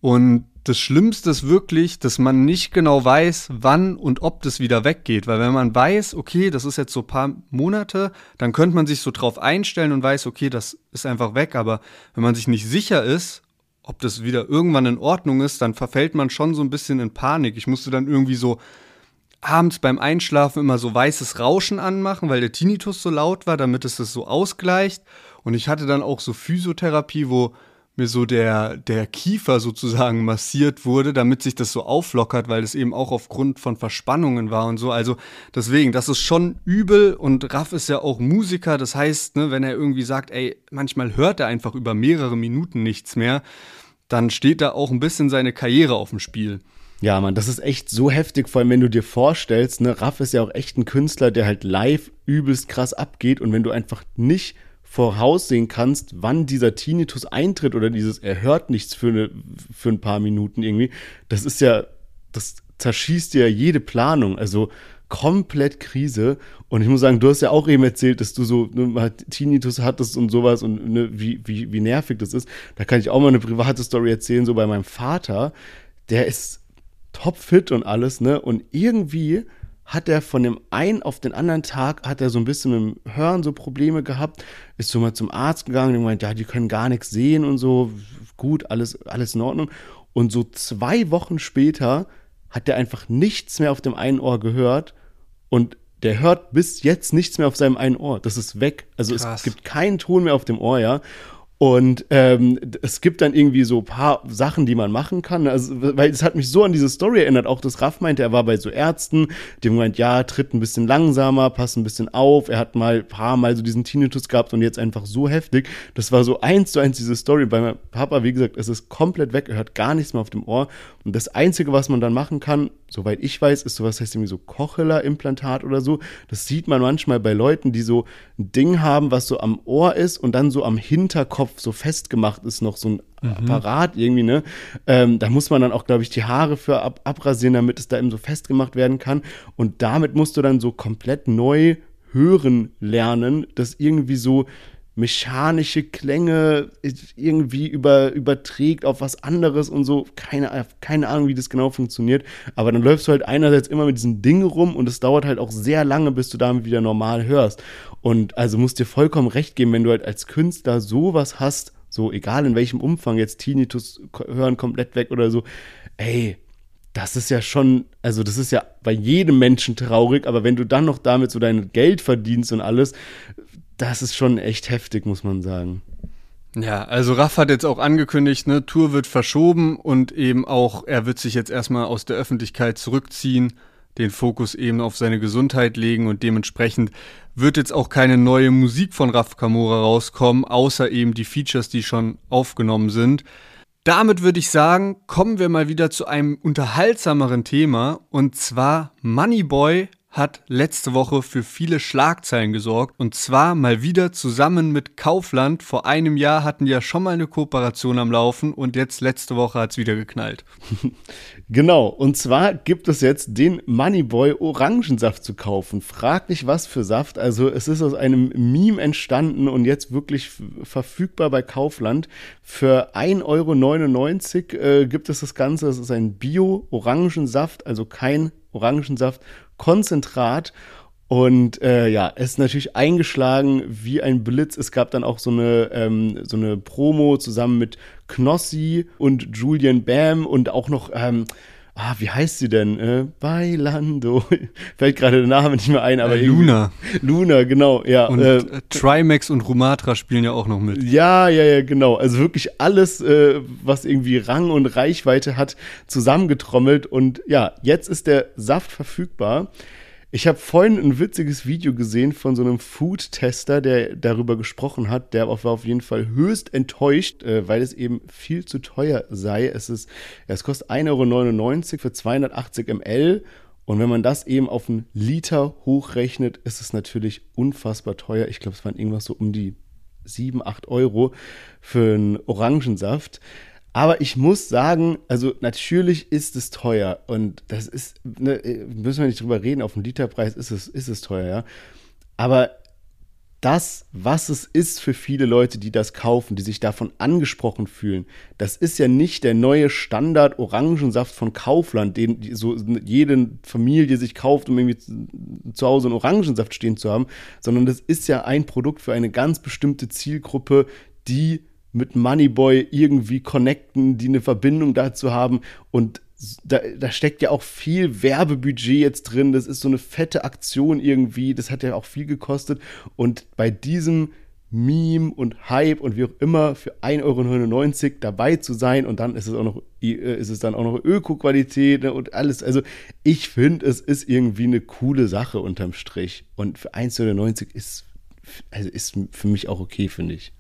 und das Schlimmste ist wirklich, dass man nicht genau weiß, wann und ob das wieder weggeht. Weil wenn man weiß, okay, das ist jetzt so ein paar Monate, dann könnte man sich so drauf einstellen und weiß, okay, das ist einfach weg. Aber wenn man sich nicht sicher ist, ob das wieder irgendwann in Ordnung ist, dann verfällt man schon so ein bisschen in Panik. Ich musste dann irgendwie so abends beim Einschlafen immer so weißes Rauschen anmachen, weil der Tinnitus so laut war, damit es das so ausgleicht. Und ich hatte dann auch so Physiotherapie, wo mir so der Kiefer sozusagen massiert wurde, damit sich das so auflockert, weil das eben auch aufgrund von Verspannungen war und so. Also deswegen, das ist schon übel und Raff ist ja auch Musiker. Das heißt, ne, wenn er irgendwie sagt, ey, manchmal hört er einfach über mehrere Minuten nichts mehr, dann steht da auch ein bisschen seine Karriere auf dem Spiel. Ja, Mann, das ist echt so heftig, vor allem wenn du dir vorstellst, ne, Raff ist ja auch echt ein Künstler, der halt live übelst krass abgeht, und wenn du einfach nicht voraussehen kannst, wann dieser Tinnitus eintritt oder dieses, er hört nichts für ein paar Minuten irgendwie, das ist ja, das zerschießt ja jede Planung, also komplett Krise. Und ich muss sagen, du hast ja auch eben erzählt, dass du so, ne, Tinnitus hattest und sowas und ne, wie nervig das ist. Da kann ich auch mal eine private Story erzählen, so bei meinem Vater, der ist topfit und alles, ne? Und irgendwie hat er von dem einen auf den anderen Tag, hat er so ein bisschen mit dem Hören so Probleme gehabt, ist so mal zum Arzt gegangen und meint, ja, die können gar nichts sehen und so, gut, alles in Ordnung. Und so 2 Wochen später hat er einfach nichts mehr auf dem einen Ohr gehört und der hört bis jetzt nichts mehr auf seinem einen Ohr. Das ist weg. Also Krass. Es gibt keinen Ton mehr auf dem Ohr, ja. Und es gibt dann irgendwie so ein paar Sachen, die man machen kann, also, weil es hat mich so an diese Story erinnert, auch dass Raff meinte, er war bei so Ärzten, die haben gemeint, ja, tritt ein bisschen langsamer, passt ein bisschen auf, er hat mal ein paar Mal so diesen Tinnitus gehabt und jetzt einfach so heftig, das war so 1:1 diese Story, bei meinem Papa, wie gesagt, es ist komplett weg, er hört gar nichts mehr auf dem Ohr und das Einzige, was man dann machen kann, soweit ich weiß, ist sowas, heißt irgendwie so Cochlea-Implantat oder so, das sieht man manchmal bei Leuten, die so ein Ding haben, was so am Ohr ist und dann so am Hinterkopf so festgemacht ist, noch so ein Apparat irgendwie, ne? Da muss man dann auch, glaube ich, die Haare für abrasieren, damit es da eben so festgemacht werden kann. Und damit musst du dann so komplett neu hören lernen, dass irgendwie so mechanische Klänge irgendwie überträgt auf was anderes und so. Keine Ahnung, wie das genau funktioniert. Aber dann läufst du halt einerseits immer mit diesem Ding rum und es dauert halt auch sehr lange, bis du damit wieder normal hörst. Und also musst dir vollkommen recht geben, wenn du halt als Künstler sowas hast, so egal in welchem Umfang, jetzt Tinnitus hören komplett weg oder so, ey, das ist ja schon, also das ist ja bei jedem Menschen traurig, aber wenn du dann noch damit so dein Geld verdienst und alles, das ist schon echt heftig, muss man sagen. Ja, also Raff hat jetzt auch angekündigt, ne, Tour wird verschoben und eben auch, er wird sich jetzt erstmal aus der Öffentlichkeit zurückziehen, den Fokus eben auf seine Gesundheit legen und dementsprechend wird jetzt auch keine neue Musik von Raff Camora rauskommen, außer eben die Features, die schon aufgenommen sind. Damit würde ich sagen, kommen wir mal wieder zu einem unterhaltsameren Thema und zwar Moneyboy hat letzte Woche für viele Schlagzeilen gesorgt. Und zwar mal wieder zusammen mit Kaufland. Vor einem Jahr hatten die ja schon mal eine Kooperation am Laufen und jetzt letzte Woche hat es wieder geknallt. Genau, und zwar gibt es jetzt den Moneyboy Orangensaft zu kaufen. Frag nicht, was für Saft. Also es ist aus einem Meme entstanden und jetzt wirklich verfügbar bei Kaufland. Für 1,99 Euro gibt es das Ganze. Es ist ein Bio-Orangensaft, also kein Orangensaft-Konzentrat und ja, es ist natürlich eingeschlagen wie ein Blitz. Es gab dann auch so eine Promo zusammen mit Knossi und Julian Bam und auch noch, wie heißt sie denn? Bailando. Fällt gerade der Name nicht mehr ein, aber Luna. Luna, genau, ja. Und Trimax und Rumatra spielen ja auch noch mit. Ja, genau. Also wirklich alles, was irgendwie Rang und Reichweite hat, zusammengetrommelt. Und ja, jetzt ist der Saft verfügbar. Ich habe vorhin ein witziges Video gesehen von so einem Food-Tester, der darüber gesprochen hat. Der war auf jeden Fall höchst enttäuscht, weil es eben viel zu teuer sei. Es kostet 1,99 € für 280 ml. Und wenn man das eben auf einen Liter hochrechnet, ist es natürlich unfassbar teuer. Ich glaube, es waren irgendwas so um die 7, 8 Euro für einen Orangensaft. Aber ich muss sagen, also natürlich ist es teuer und das ist, ne, müssen wir nicht drüber reden, auf den Literpreis ist es teuer, ja. Aber das, was es ist für viele Leute, die das kaufen, die sich davon angesprochen fühlen, das ist ja nicht der neue Standard-Orangensaft von Kaufland, den so jede Familie sich kauft, um irgendwie zu Hause einen Orangensaft stehen zu haben, sondern das ist ja ein Produkt für eine ganz bestimmte Zielgruppe, die mit Moneyboy irgendwie connecten, die eine Verbindung dazu haben. Und da steckt ja auch viel Werbebudget jetzt drin. Das ist so eine fette Aktion irgendwie. Das hat ja auch viel gekostet. Und bei diesem Meme und Hype und wie auch immer für 1,99 € dabei zu sein und dann ist es dann auch noch Öko-Qualität und alles. Also ich finde, es ist irgendwie eine coole Sache unterm Strich. Und für 1,99 € ist für mich auch okay, finde ich.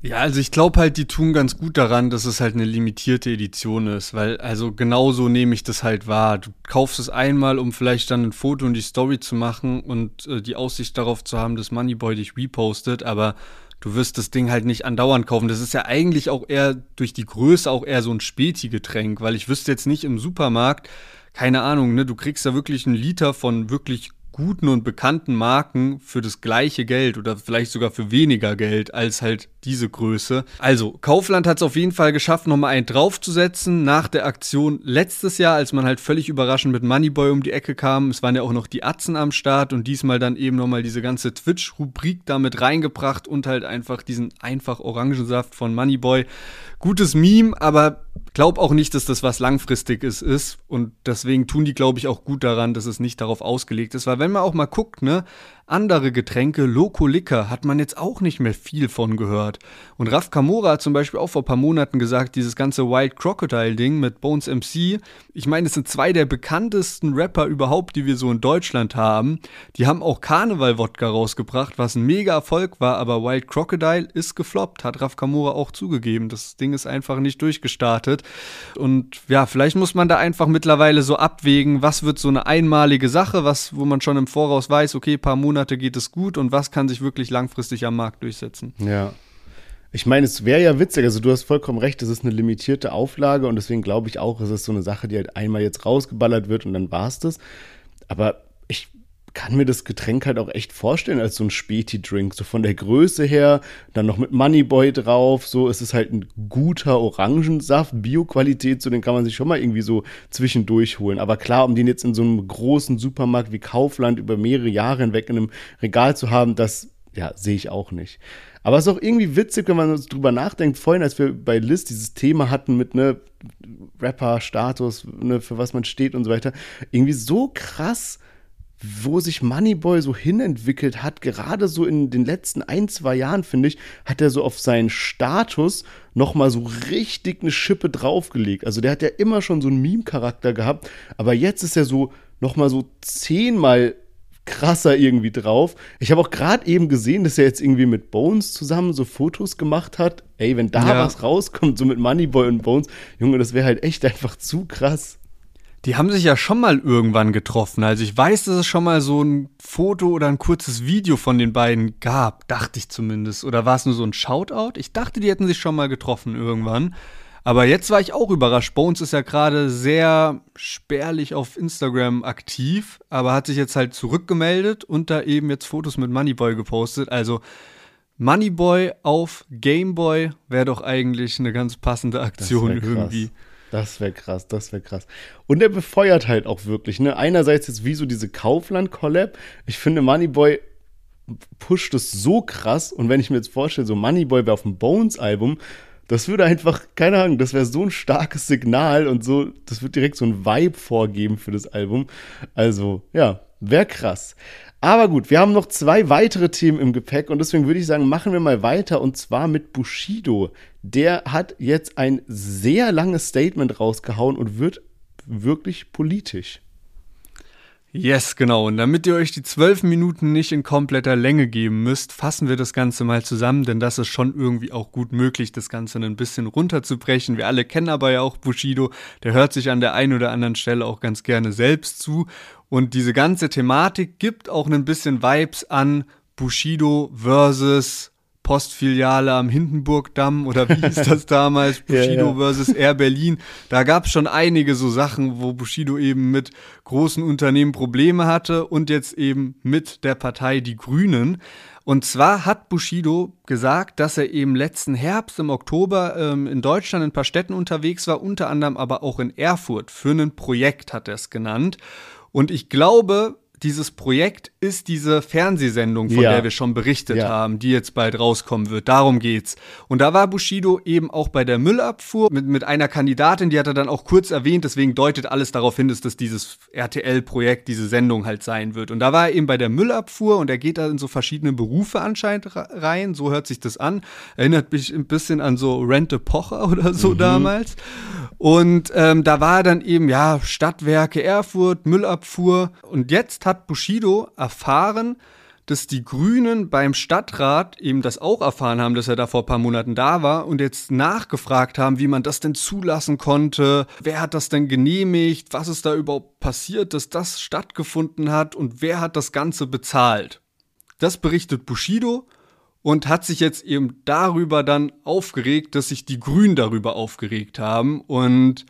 Ja, also ich glaube halt, die tun ganz gut daran, dass es halt eine limitierte Edition ist, weil also genauso nehme ich das halt wahr. Du kaufst es einmal, um vielleicht dann ein Foto und die Story zu machen und die Aussicht darauf zu haben, dass Moneyboy dich repostet, aber du wirst das Ding halt nicht andauernd kaufen. Das ist ja eigentlich auch eher durch die Größe auch eher so ein Späti-Getränk, weil ich wüsste jetzt nicht im Supermarkt, keine Ahnung, ne, du kriegst da wirklich einen Liter von wirklich guten und bekannten Marken für das gleiche Geld oder vielleicht sogar für weniger Geld als halt diese Größe. Also, Kaufland hat es auf jeden Fall geschafft, nochmal einen draufzusetzen nach der Aktion letztes Jahr, als man halt völlig überraschend mit Moneyboy um die Ecke kam. Es waren ja auch noch die Atzen am Start und diesmal dann eben nochmal diese ganze Twitch-Rubrik da mit reingebracht und halt einfach diesen einfach Orangensaft von Moneyboy. Gutes Meme, aber glaub auch nicht, dass das was Langfristiges ist und deswegen tun die, glaube ich, auch gut daran, dass es nicht darauf ausgelegt ist, weil wenn man auch mal guckt, ne, andere Getränke, Loco Licker, hat man jetzt auch nicht mehr viel von gehört. Und Raf Camora hat zum Beispiel auch vor ein paar Monaten gesagt, dieses ganze Wild Crocodile-Ding mit Bones MC, ich meine, es sind zwei der bekanntesten Rapper überhaupt, die wir so in Deutschland haben. Die haben auch Karneval-Wodka rausgebracht, was ein mega Erfolg war, aber Wild Crocodile ist gefloppt, hat Raf Camora auch zugegeben. Das Ding ist einfach nicht durchgestartet. Und ja, vielleicht muss man da einfach mittlerweile so abwägen, was wird so eine einmalige Sache, wo man schon im Voraus weiß, okay, ein paar Monate geht es gut und was kann sich wirklich langfristig am Markt durchsetzen. Ja, ich meine, es wäre ja witzig, also du hast vollkommen recht, es ist eine limitierte Auflage und deswegen glaube ich auch, es ist so eine Sache, die halt einmal jetzt rausgeballert wird und dann war es das, aber ich kann mir das Getränk halt auch echt vorstellen als so ein Späti-Drink, so von der Größe her, dann noch mit Moneyboy drauf, so, es ist halt ein guter Orangensaft, Bio-Qualität, so den kann man sich schon mal irgendwie so zwischendurch holen, aber klar, um den jetzt in so einem großen Supermarkt wie Kaufland über mehrere Jahre hinweg in einem Regal zu haben, das, ja, sehe ich auch nicht. Aber es ist auch irgendwie witzig, wenn man drüber nachdenkt. Vorhin, als wir bei Liz dieses Thema hatten mit ne, Rapper-Status, ne, für was man steht und so weiter, irgendwie so krass, wo sich Moneyboy so hinentwickelt hat, gerade so in den letzten 1-2 Jahren, finde ich, hat er so auf seinen Status nochmal so richtig eine Schippe draufgelegt. Also der hat ja immer schon so einen Meme-Charakter gehabt, aber jetzt ist er so nochmal so 10-mal krasser irgendwie drauf. Ich habe auch gerade eben gesehen, dass er jetzt irgendwie mit Bones zusammen so Fotos gemacht hat. Ey, wenn da was rauskommt, so mit Moneyboy und Bones, Junge, das wäre halt echt einfach zu krass. Die haben sich ja schon mal irgendwann getroffen. Also ich weiß, dass es schon mal so ein Foto oder ein kurzes Video von den beiden gab, dachte ich zumindest. Oder war es nur so ein Shoutout? Ich dachte, die hätten sich schon mal getroffen irgendwann. Aber jetzt war ich auch überrascht. Bones ist ja gerade sehr spärlich auf Instagram aktiv, aber hat sich jetzt halt zurückgemeldet und da eben jetzt Fotos mit Moneyboy gepostet. Also Moneyboy auf Gameboy wäre doch eigentlich eine ganz passende Aktion irgendwie. Das wäre krass. Und er befeuert halt auch wirklich, ne? Einerseits jetzt wie so diese Kaufland-Collab. Ich finde, Moneyboy pusht es so krass. Und wenn ich mir jetzt vorstelle, so Moneyboy wäre auf dem Bones-Album, das würde einfach, keine Ahnung, das wäre so ein starkes Signal und so, das wird direkt so ein Vibe vorgeben für das Album. Also, ja, wäre krass. Aber gut, wir haben noch 2 weitere Themen im Gepäck und deswegen würde ich sagen, machen wir mal weiter und zwar mit Bushido. Der hat jetzt ein sehr langes Statement rausgehauen und wird wirklich politisch. Yes, genau. Und damit ihr euch die 12 Minuten nicht in kompletter Länge geben müsst, fassen wir das Ganze mal zusammen, denn das ist schon irgendwie auch gut möglich, das Ganze ein bisschen runterzubrechen. Wir alle kennen aber ja auch Bushido, der hört sich an der einen oder anderen Stelle auch ganz gerne selbst zu. Und diese ganze Thematik gibt auch ein bisschen Vibes an Bushido versus Postfiliale am Hindenburgdamm oder wie ist das damals, Bushido versus Air Berlin. Da gab es schon einige so Sachen, wo Bushido eben mit großen Unternehmen Probleme hatte und jetzt eben mit der Partei Die Grünen. Und zwar hat Bushido gesagt, dass er eben letzten Herbst im Oktober in Deutschland in ein paar Städten unterwegs war, unter anderem aber auch in Erfurt. Für ein Projekt hat er es genannt. Und ich glaube, dieses Projekt ist diese Fernsehsendung, von der wir schon berichtet haben, die jetzt bald rauskommen wird. Darum geht's. Und da war Bushido eben auch bei der Müllabfuhr mit einer Kandidatin, die hat er dann auch kurz erwähnt, deswegen deutet alles darauf hin, dass das dieses RTL-Projekt, diese Sendung halt sein wird. Und da war er eben bei der Müllabfuhr und er geht da in so verschiedene Berufe anscheinend rein, so hört sich das an. Erinnert mich ein bisschen an so Rente Pocher oder so damals. Und da war dann eben, ja, Stadtwerke Erfurt, Müllabfuhr. Und jetzt hat Bushido erfahren, dass die Grünen beim Stadtrat eben das auch erfahren haben, dass er da vor ein paar Monaten da war und jetzt nachgefragt haben, wie man das denn zulassen konnte, wer hat das denn genehmigt, was ist da überhaupt passiert, dass das stattgefunden hat und wer hat das Ganze bezahlt. Das berichtet Bushido und hat sich jetzt eben darüber dann aufgeregt, dass sich die Grünen darüber aufgeregt haben. Und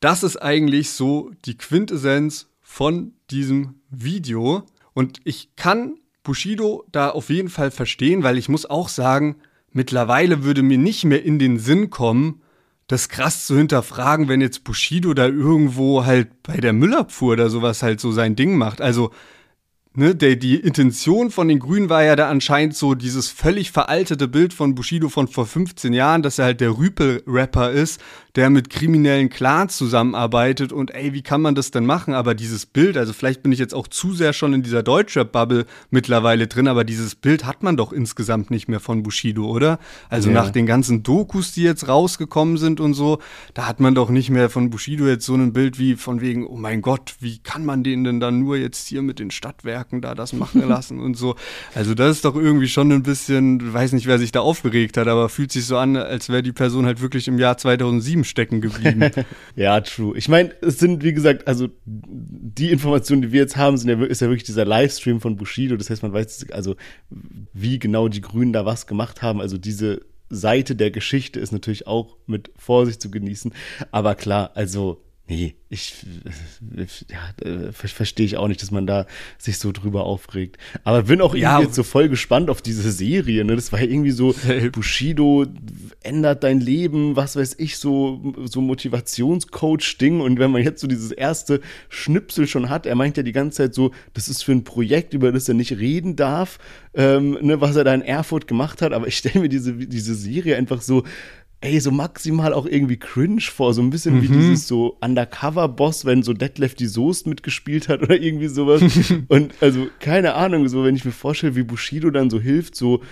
das ist eigentlich so die Quintessenz von diesem Video. Und ich kann Bushido da auf jeden Fall verstehen, weil ich muss auch sagen, mittlerweile würde mir nicht mehr in den Sinn kommen, das krass zu hinterfragen, wenn jetzt Bushido da irgendwo halt bei der Müllabfuhr oder sowas halt so sein Ding macht. Also, ne, die Intention von den Grünen war ja da anscheinend so dieses völlig veraltete Bild von Bushido von vor 15 Jahren, dass er halt der Rüpel-Rapper ist, der mit kriminellen Clans zusammenarbeitet und ey, wie kann man das denn machen? Aber dieses Bild, also vielleicht bin ich jetzt auch zu sehr schon in dieser Deutschrap-Bubble mittlerweile drin, aber dieses Bild hat man doch insgesamt nicht mehr von Bushido, oder? Also nach den ganzen Dokus, die jetzt rausgekommen sind und so, da hat man doch nicht mehr von Bushido jetzt so ein Bild wie von wegen, oh mein Gott, wie kann man den denn dann nur jetzt hier mit den Stadtwerken da das machen lassen und so. Also das ist doch irgendwie schon ein bisschen, weiß nicht, wer sich da aufgeregt hat, aber fühlt sich so an, als wäre die Person halt wirklich im Jahr 2007 stecken geblieben. Ja, true. Ich meine, es sind, wie gesagt, also die Informationen, die wir jetzt haben, ist ja wirklich dieser Livestream von Bushido. Das heißt, man weiß, also wie genau die Grünen da was gemacht haben. Also diese Seite der Geschichte ist natürlich auch mit Vorsicht zu genießen. Aber klar, also nee, verstehe ich auch nicht, dass man da sich so drüber aufregt. Aber bin auch irgendwie jetzt so voll gespannt auf diese Serie, ne? Das war ja irgendwie so, Bushido ändert dein Leben, was weiß ich, so Motivationscoach-Ding. Und wenn man jetzt so dieses erste Schnipsel schon hat, er meint ja die ganze Zeit so, das ist für ein Projekt, über das er nicht reden darf, ne, was er da in Erfurt gemacht hat. Aber ich stelle mir diese Serie einfach so, ey, so maximal auch irgendwie cringe vor, so ein bisschen wie dieses so Undercover-Boss, wenn so Detlef die Soest mitgespielt hat oder irgendwie sowas. Und also, keine Ahnung, so wenn ich mir vorstelle, wie Bushido dann so hilft, so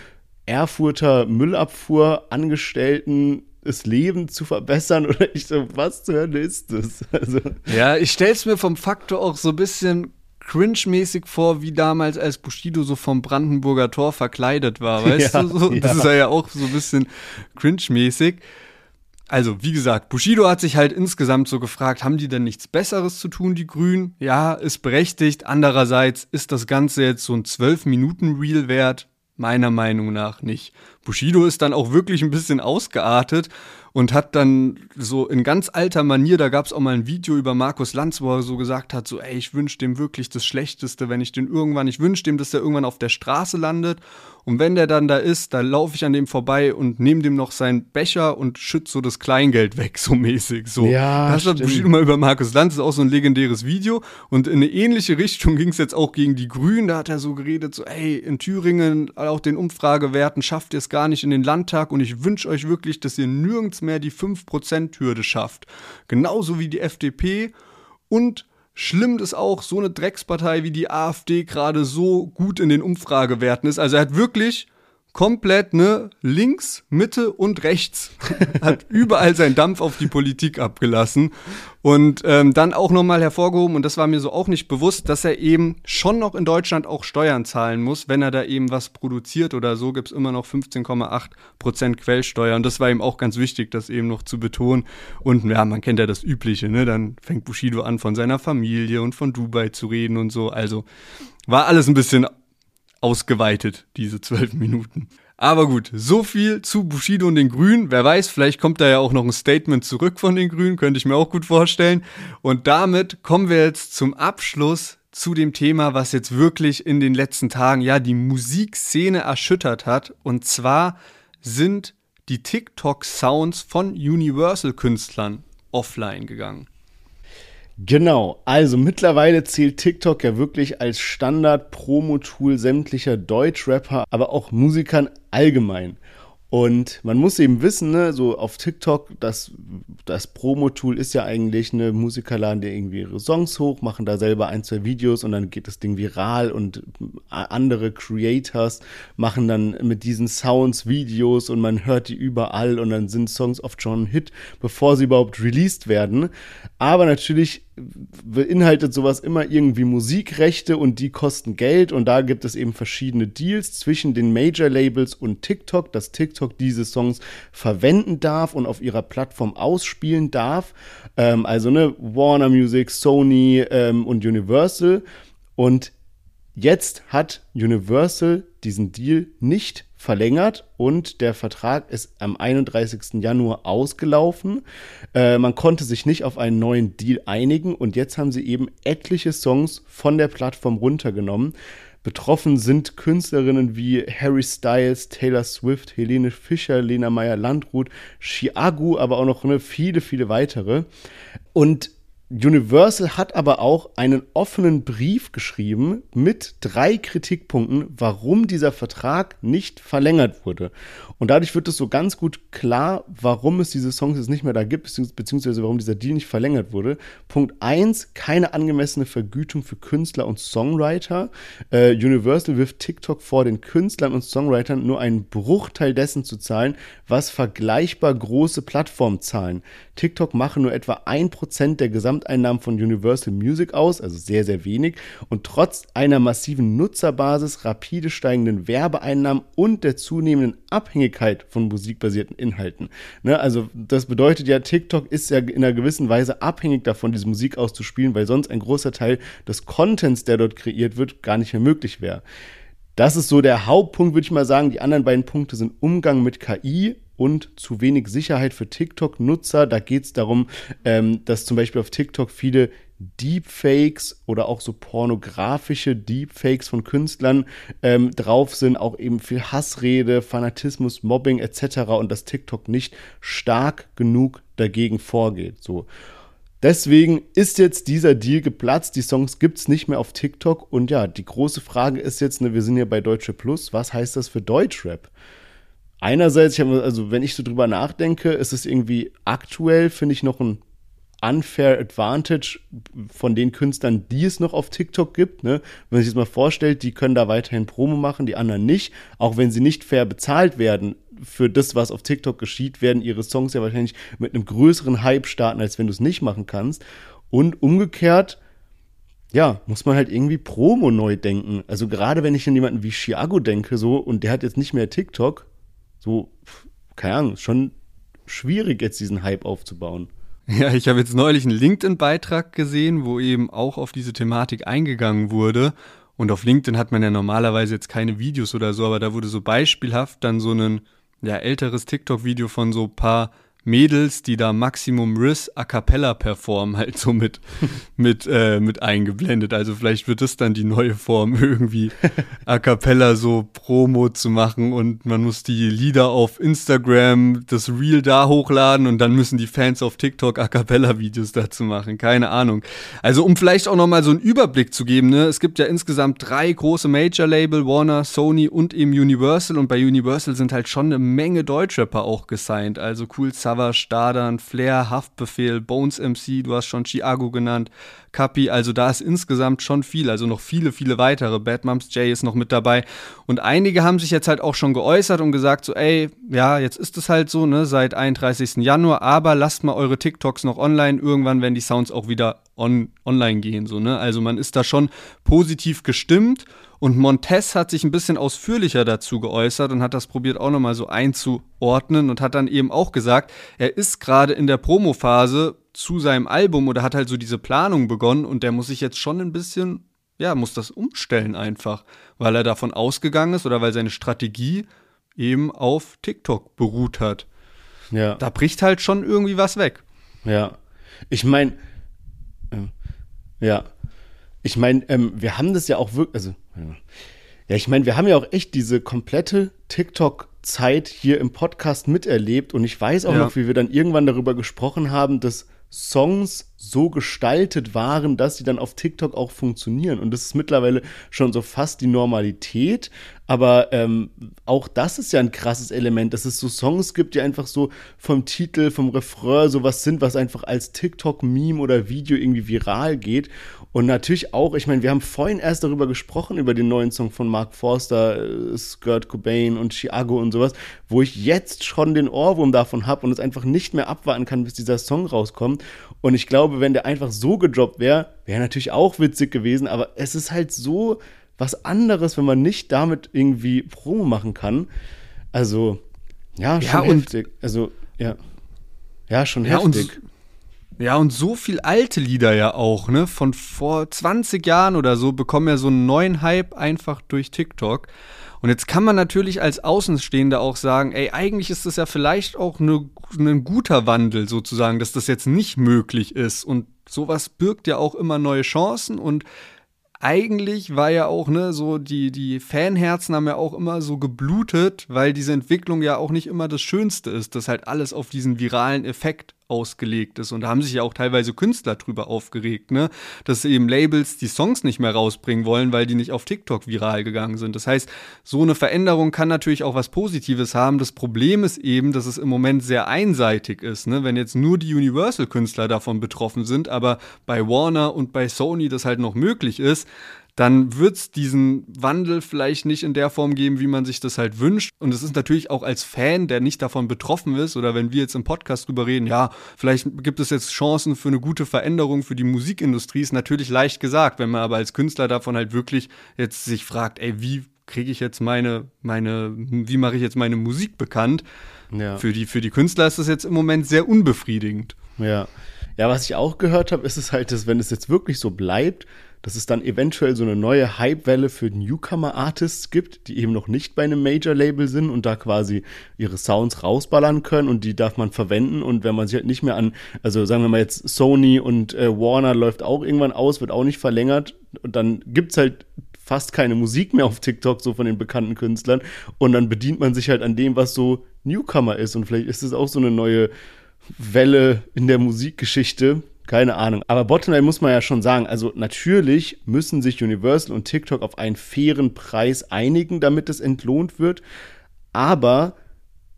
Erfurter Müllabfuhr-Angestellten das Leben zu verbessern oder ich so, was zur Hölle ist das? Also. Ja, ich stell's mir vom Faktor auch so ein bisschen cringe-mäßig vor, wie damals, als Bushido so vom Brandenburger Tor verkleidet war, weißt du? So? Das ist ja auch so ein bisschen cringe-mäßig. Also, wie gesagt, Bushido hat sich halt insgesamt so gefragt, haben die denn nichts Besseres zu tun, die Grünen? Ja, ist berechtigt. Andererseits ist das Ganze jetzt so ein 12-Minuten-Reel wert? Meiner Meinung nach nicht. Bushido ist dann auch wirklich ein bisschen ausgeartet und hat dann so in ganz alter Manier, da gab es auch mal ein Video über Markus Lanz, wo er so gesagt hat, so ey, ich wünsche dem wirklich das Schlechteste, ich wünsche dem, dass der irgendwann auf der Straße landet und wenn der dann da ist, da laufe ich an dem vorbei und nehme dem noch seinen Becher und schütze so das Kleingeld weg, so mäßig. So. Ja, das hat Bushido mal über Markus Lanz, ist auch so ein legendäres Video und in eine ähnliche Richtung ging es jetzt auch gegen die Grünen, da hat er so geredet, so ey, in Thüringen, auch den Umfragewerten schafft ihr es gar nicht in den Landtag und ich wünsche euch wirklich, dass ihr nirgends mehr die 5%-Hürde schafft. Genauso wie die FDP und schlimm, dass auch so eine Dreckspartei wie die AfD gerade so gut in den Umfragewerten ist. Also er hat wirklich komplett, ne, links, Mitte und rechts, hat überall seinen Dampf auf die Politik abgelassen und dann auch nochmal hervorgehoben, und das war mir so auch nicht bewusst, dass er eben schon noch in Deutschland auch Steuern zahlen muss, wenn er da eben was produziert oder so, gibt es immer noch 15,8% Quellsteuer und das war ihm auch ganz wichtig, das eben noch zu betonen und ja, man kennt ja das Übliche, ne, dann fängt Bushido an von seiner Familie und von Dubai zu reden und so, also war alles ein bisschen ausgeweitet, diese 12 Minuten. Aber gut, so viel zu Bushido und den Grünen. Wer weiß, vielleicht kommt da ja auch noch ein Statement zurück von den Grünen, könnte ich mir auch gut vorstellen. Und damit kommen wir jetzt zum Abschluss zu dem Thema, was jetzt wirklich in den letzten Tagen ja die Musikszene erschüttert hat. Und zwar sind die TikTok-Sounds von Universal-Künstlern offline gegangen. Genau, also mittlerweile zählt TikTok ja wirklich als Standard-Promo-Tool sämtlicher Deutschrapper, aber auch Musikern allgemein. Und man muss eben wissen, ne, so auf TikTok, das Promo-Tool ist ja eigentlich, ne, Musiker laden dir irgendwie ihre Songs hoch, machen da selber ein, zwei Videos und dann geht das Ding viral und andere Creators machen dann mit diesen Sounds Videos und man hört die überall und dann sind Songs oft schon ein Hit, bevor sie überhaupt released werden. Aber natürlich beinhaltet sowas immer irgendwie Musikrechte und die kosten Geld und da gibt es eben verschiedene Deals zwischen den Major-Labels und TikTok, dass TikTok diese Songs verwenden darf und auf ihrer Plattform ausspielen darf, also ne, Warner Music, Sony und Universal, und jetzt hat Universal diesen Deal nicht verlängert und der Vertrag ist am 31. Januar ausgelaufen. Man konnte sich nicht auf einen neuen Deal einigen und jetzt haben sie eben etliche Songs von der Plattform runtergenommen. Betroffen sind Künstlerinnen wie Harry Styles, Taylor Swift, Helene Fischer, Lena Meyer-Landrut, Chiagu, aber auch noch viele, viele weitere. Und Universal hat aber auch einen offenen Brief geschrieben mit 3 Kritikpunkten, warum dieser Vertrag nicht verlängert wurde. Und dadurch wird es so ganz gut klar, warum es diese Songs jetzt nicht mehr da gibt, beziehungsweise warum dieser Deal nicht verlängert wurde. Punkt 1, keine angemessene Vergütung für Künstler und Songwriter. Universal wirft TikTok vor, den Künstlern und Songwritern nur einen Bruchteil dessen zu zahlen, was vergleichbar große Plattformen zahlen. TikTok mache nur etwa 1% der Gesamteinnahmen von Universal Music aus, also sehr, sehr wenig. Und trotz einer massiven Nutzerbasis, rapide steigenden Werbeeinnahmen und der zunehmenden Abhängigkeit von musikbasierten Inhalten. Ne, also das bedeutet ja, TikTok ist ja in einer gewissen Weise abhängig davon, diese Musik auszuspielen, weil sonst ein großer Teil des Contents, der dort kreiert wird, gar nicht mehr möglich wäre. Das ist so der Hauptpunkt, würde ich mal sagen. Die anderen beiden Punkte sind Umgang mit KI und zu wenig Sicherheit für TikTok-Nutzer. Da geht es darum, dass zum Beispiel auf TikTok viele Deepfakes oder auch so pornografische Deepfakes von Künstlern drauf sind, auch eben viel Hassrede, Fanatismus, Mobbing etc. und dass TikTok nicht stark genug dagegen vorgeht. So. Deswegen ist jetzt dieser Deal geplatzt, die Songs gibt's nicht mehr auf TikTok und ja, die große Frage ist jetzt, ne, wir sind ja bei Deutsche Plus, was heißt das für Deutschrap? Einerseits, also wenn ich so drüber nachdenke, ist es irgendwie aktuell, finde ich, noch ein unfair advantage von den Künstlern, die es noch auf TikTok gibt. Ne? Wenn man sich das mal vorstellt, die können da weiterhin Promo machen, die anderen nicht. Auch wenn sie nicht fair bezahlt werden für das, was auf TikTok geschieht, werden ihre Songs ja wahrscheinlich mit einem größeren Hype starten, als wenn du es nicht machen kannst. Und umgekehrt, ja, muss man halt irgendwie Promo neu denken. Also gerade wenn ich an jemanden wie Chiago denke, so, und der hat jetzt nicht mehr TikTok, so, keine Ahnung, ist schon schwierig, jetzt diesen Hype aufzubauen. Ja, ich habe jetzt neulich einen LinkedIn-Beitrag gesehen, wo eben auch auf diese Thematik eingegangen wurde. Und auf LinkedIn hat man ja normalerweise jetzt keine Videos oder so, aber da wurde so beispielhaft dann so ein älteres TikTok-Video von so ein paar Mädels, die da Maximum Riss a cappella performen, halt so mit eingeblendet. Also vielleicht wird das dann die neue Form, irgendwie a cappella so Promo zu machen und man muss die Lieder auf Instagram, das Reel da hochladen und dann müssen die Fans auf TikTok a cappella Videos dazu machen. Keine Ahnung. Also um vielleicht auch nochmal so einen Überblick zu geben, ne? Es gibt ja insgesamt 3 große Major-Label, Warner, Sony und eben Universal, und bei Universal sind halt schon eine Menge Deutschrapper auch gesigned. Also Kool Savas, Dardan, Flair, Haftbefehl, Bones MC, du hast schon Chiago genannt, Kapi, also da ist insgesamt schon viel, also noch viele, viele weitere. Bad Moms J ist noch mit dabei und einige haben sich jetzt halt auch schon geäußert und gesagt so, ey, ja, jetzt ist es halt so, ne, seit 31. Januar, aber lasst mal eure TikToks noch online, irgendwann werden die Sounds auch wieder online gehen, so, ne, also man ist da schon positiv gestimmt. Und Montez hat sich ein bisschen ausführlicher dazu geäußert und hat das probiert auch nochmal so einzuordnen und hat dann eben auch gesagt, er ist gerade in der Promophase zu seinem Album oder hat halt so diese Planung begonnen und der muss sich jetzt schon ein bisschen, ja, muss das umstellen einfach, weil er davon ausgegangen ist oder weil seine Strategie eben auf TikTok beruht hat. Ja. Da bricht halt schon irgendwie was weg. Ja, ich meine, ja. Ich meine, wir haben das ja auch wirklich, also, ja, ich meine, wir haben ja auch echt diese komplette TikTok-Zeit hier im Podcast miterlebt und ich weiß auch noch, wie wir dann irgendwann darüber gesprochen haben, dass Songs so gestaltet waren, dass sie dann auf TikTok auch funktionieren. Und das ist mittlerweile schon so fast die Normalität. Aber auch das ist ja ein krasses Element, dass es so Songs gibt, die einfach so vom Titel, vom Refrain sowas sind, was einfach als TikTok-Meme oder Video irgendwie viral geht. Und natürlich auch, ich meine, wir haben vorhin erst darüber gesprochen, über den neuen Song von Mark Forster, Kurt Cobain und Chiago und sowas, wo ich jetzt schon den Ohrwurm davon habe und es einfach nicht mehr abwarten kann, bis dieser Song rauskommt. Und ich glaube, wenn der einfach so gedroppt wäre, wäre natürlich auch witzig gewesen, aber es ist halt so was anderes, wenn man nicht damit irgendwie Promo machen kann. Also, ja, schon ja, heftig. Also, ja. Ja, schon ja, heftig. Und so viel alte Lieder ja auch, ne? Von vor 20 Jahren oder so bekommen ja so einen neuen Hype einfach durch TikTok. Und jetzt kann man natürlich als Außenstehender auch sagen, ey, eigentlich ist das ja vielleicht auch ein guter Wandel sozusagen, dass das jetzt nicht möglich ist. Und sowas birgt ja auch immer neue Chancen. Und eigentlich war ja auch, ne, so die Fanherzen haben ja auch immer so geblutet, weil diese Entwicklung ja auch nicht immer das Schönste ist, dass halt alles auf diesen viralen Effekt ausgelegt ist. Und da haben sich ja auch teilweise Künstler drüber aufgeregt, ne, dass eben Labels die Songs nicht mehr rausbringen wollen, weil die nicht auf TikTok viral gegangen sind. Das heißt, so eine Veränderung kann natürlich auch was Positives haben. Das Problem ist eben, dass es im Moment sehr einseitig ist, ne, wenn jetzt nur die Universal-Künstler davon betroffen sind, aber bei Warner und bei Sony das halt noch möglich ist, dann wird es diesen Wandel vielleicht nicht in der Form geben, wie man sich das halt wünscht. Und es ist natürlich auch als Fan, der nicht davon betroffen ist, oder wenn wir jetzt im Podcast drüber reden, ja, vielleicht gibt es jetzt Chancen für eine gute Veränderung für die Musikindustrie, ist natürlich leicht gesagt, wenn man aber als Künstler davon halt wirklich jetzt sich fragt, ey, wie mache ich jetzt meine Musik bekannt? Ja. Für die Künstler ist das jetzt im Moment sehr unbefriedigend. Ja. Ja, was ich auch gehört habe, ist es halt, dass wenn es jetzt wirklich so bleibt, dass es dann eventuell so eine neue Hype-Welle für Newcomer-Artists gibt, die eben noch nicht bei einem Major-Label sind und da quasi ihre Sounds rausballern können und die darf man verwenden. Und wenn man sich halt nicht mehr an, also sagen wir mal jetzt Sony und Warner läuft auch irgendwann aus, wird auch nicht verlängert, und dann gibt's halt fast keine Musik mehr auf TikTok, so von den bekannten Künstlern. Und dann bedient man sich halt an dem, was so Newcomer ist. Und vielleicht ist es auch so eine neue Welle in der Musikgeschichte, keine Ahnung. Aber bottomline muss man ja schon sagen, also natürlich müssen sich Universal und TikTok auf einen fairen Preis einigen, damit es entlohnt wird, aber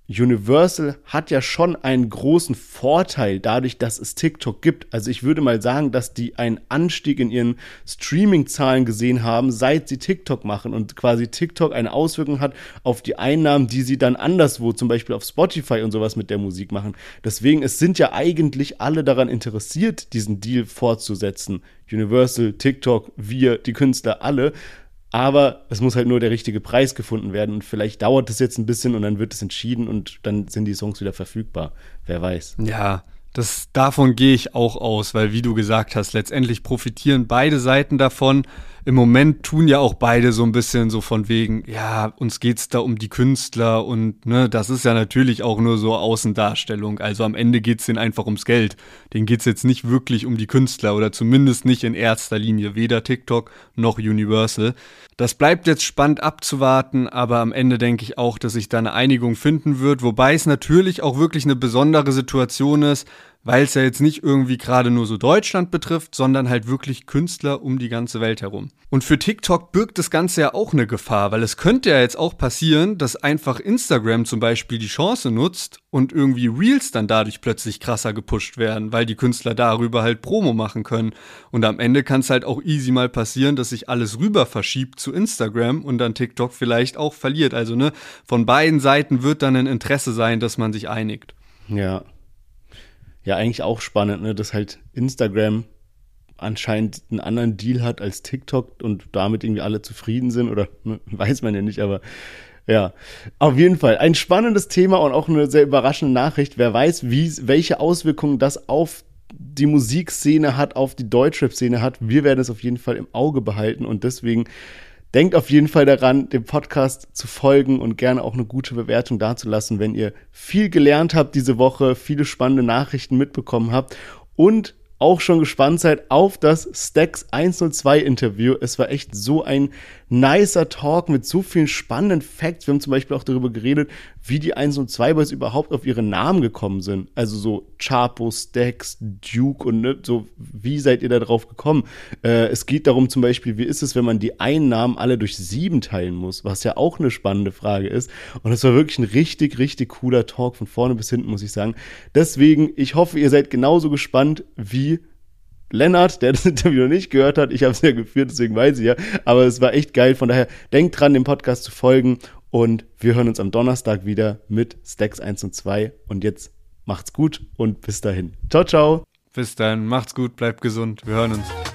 Universal hat ja schon einen großen Vorteil dadurch, dass es TikTok gibt. Also ich würde mal sagen, dass die einen Anstieg in ihren Streaming-Zahlen gesehen haben, seit sie TikTok machen und quasi TikTok eine Auswirkung hat auf die Einnahmen, die sie dann anderswo, zum Beispiel auf Spotify und sowas mit der Musik machen. Deswegen, es sind ja eigentlich alle daran interessiert, diesen Deal fortzusetzen. Universal, TikTok, wir, die Künstler, alle. Aber es muss halt nur der richtige Preis gefunden werden und vielleicht dauert das jetzt ein bisschen und dann wird es entschieden und dann sind die Songs wieder verfügbar. Wer weiß. Ja, davon gehe ich auch aus, weil wie du gesagt hast, letztendlich profitieren beide Seiten davon. Im Moment tun ja auch beide so ein bisschen so von wegen, ja, uns geht's da um die Künstler und ne, das ist ja natürlich auch nur so Außendarstellung. Also am Ende geht's denen einfach ums Geld. Denen geht's jetzt nicht wirklich um die Künstler oder zumindest nicht in erster Linie, weder TikTok noch Universal. Das bleibt jetzt spannend abzuwarten, aber am Ende denke ich auch, dass sich da eine Einigung finden wird, wobei es natürlich auch wirklich eine besondere Situation ist, weil es ja jetzt nicht irgendwie gerade nur so Deutschland betrifft, sondern halt wirklich Künstler um die ganze Welt herum. Und für TikTok birgt das Ganze ja auch eine Gefahr, weil es könnte ja jetzt auch passieren, dass einfach Instagram zum Beispiel die Chance nutzt und irgendwie Reels dann dadurch plötzlich krasser gepusht werden, weil die Künstler darüber halt Promo machen können. Und am Ende kann es halt auch easy mal passieren, dass sich alles rüber verschiebt zu Instagram und dann TikTok vielleicht auch verliert. Also ne, von beiden Seiten wird dann ein Interesse sein, dass man sich einigt. Ja. Ja, eigentlich auch spannend, ne, dass halt Instagram anscheinend einen anderen Deal hat als TikTok und damit irgendwie alle zufrieden sind oder ne, weiß man ja nicht, aber ja, auf jeden Fall ein spannendes Thema und auch eine sehr überraschende Nachricht. Wer weiß, welche Auswirkungen das auf die Musikszene hat, auf die Deutschrap-Szene hat. Wir werden es auf jeden Fall im Auge behalten und deswegen denkt auf jeden Fall daran, dem Podcast zu folgen und gerne auch eine gute Bewertung dazulassen, wenn ihr viel gelernt habt diese Woche, viele spannende Nachrichten mitbekommen habt und auch schon gespannt seid auf das Stacks 102 Interview. Es war echt so ein nicer Talk mit so vielen spannenden Facts. Wir haben zum Beispiel auch darüber geredet, wie die 1 und 2 Boys überhaupt auf ihre Namen gekommen sind. Also so Chapo, Stax, Duke und ne, so, wie seid ihr da drauf gekommen? Es geht darum zum Beispiel, wie ist es, wenn man die Einnahmen alle durch 7 teilen muss, was ja auch eine spannende Frage ist. Und das war wirklich ein richtig, richtig cooler Talk von vorne bis hinten, muss ich sagen. Deswegen, ich hoffe, ihr seid genauso gespannt wie Lennart, der das Interview noch nicht gehört hat. Ich habe es ja geführt, deswegen weiß ich ja. Aber es war echt geil. Von daher, denkt dran, dem Podcast zu folgen. Und wir hören uns am Donnerstag wieder mit Stacks 1 und 2. Und jetzt macht's gut und bis dahin. Ciao, ciao. Bis dahin, macht's gut, bleibt gesund. Wir hören uns.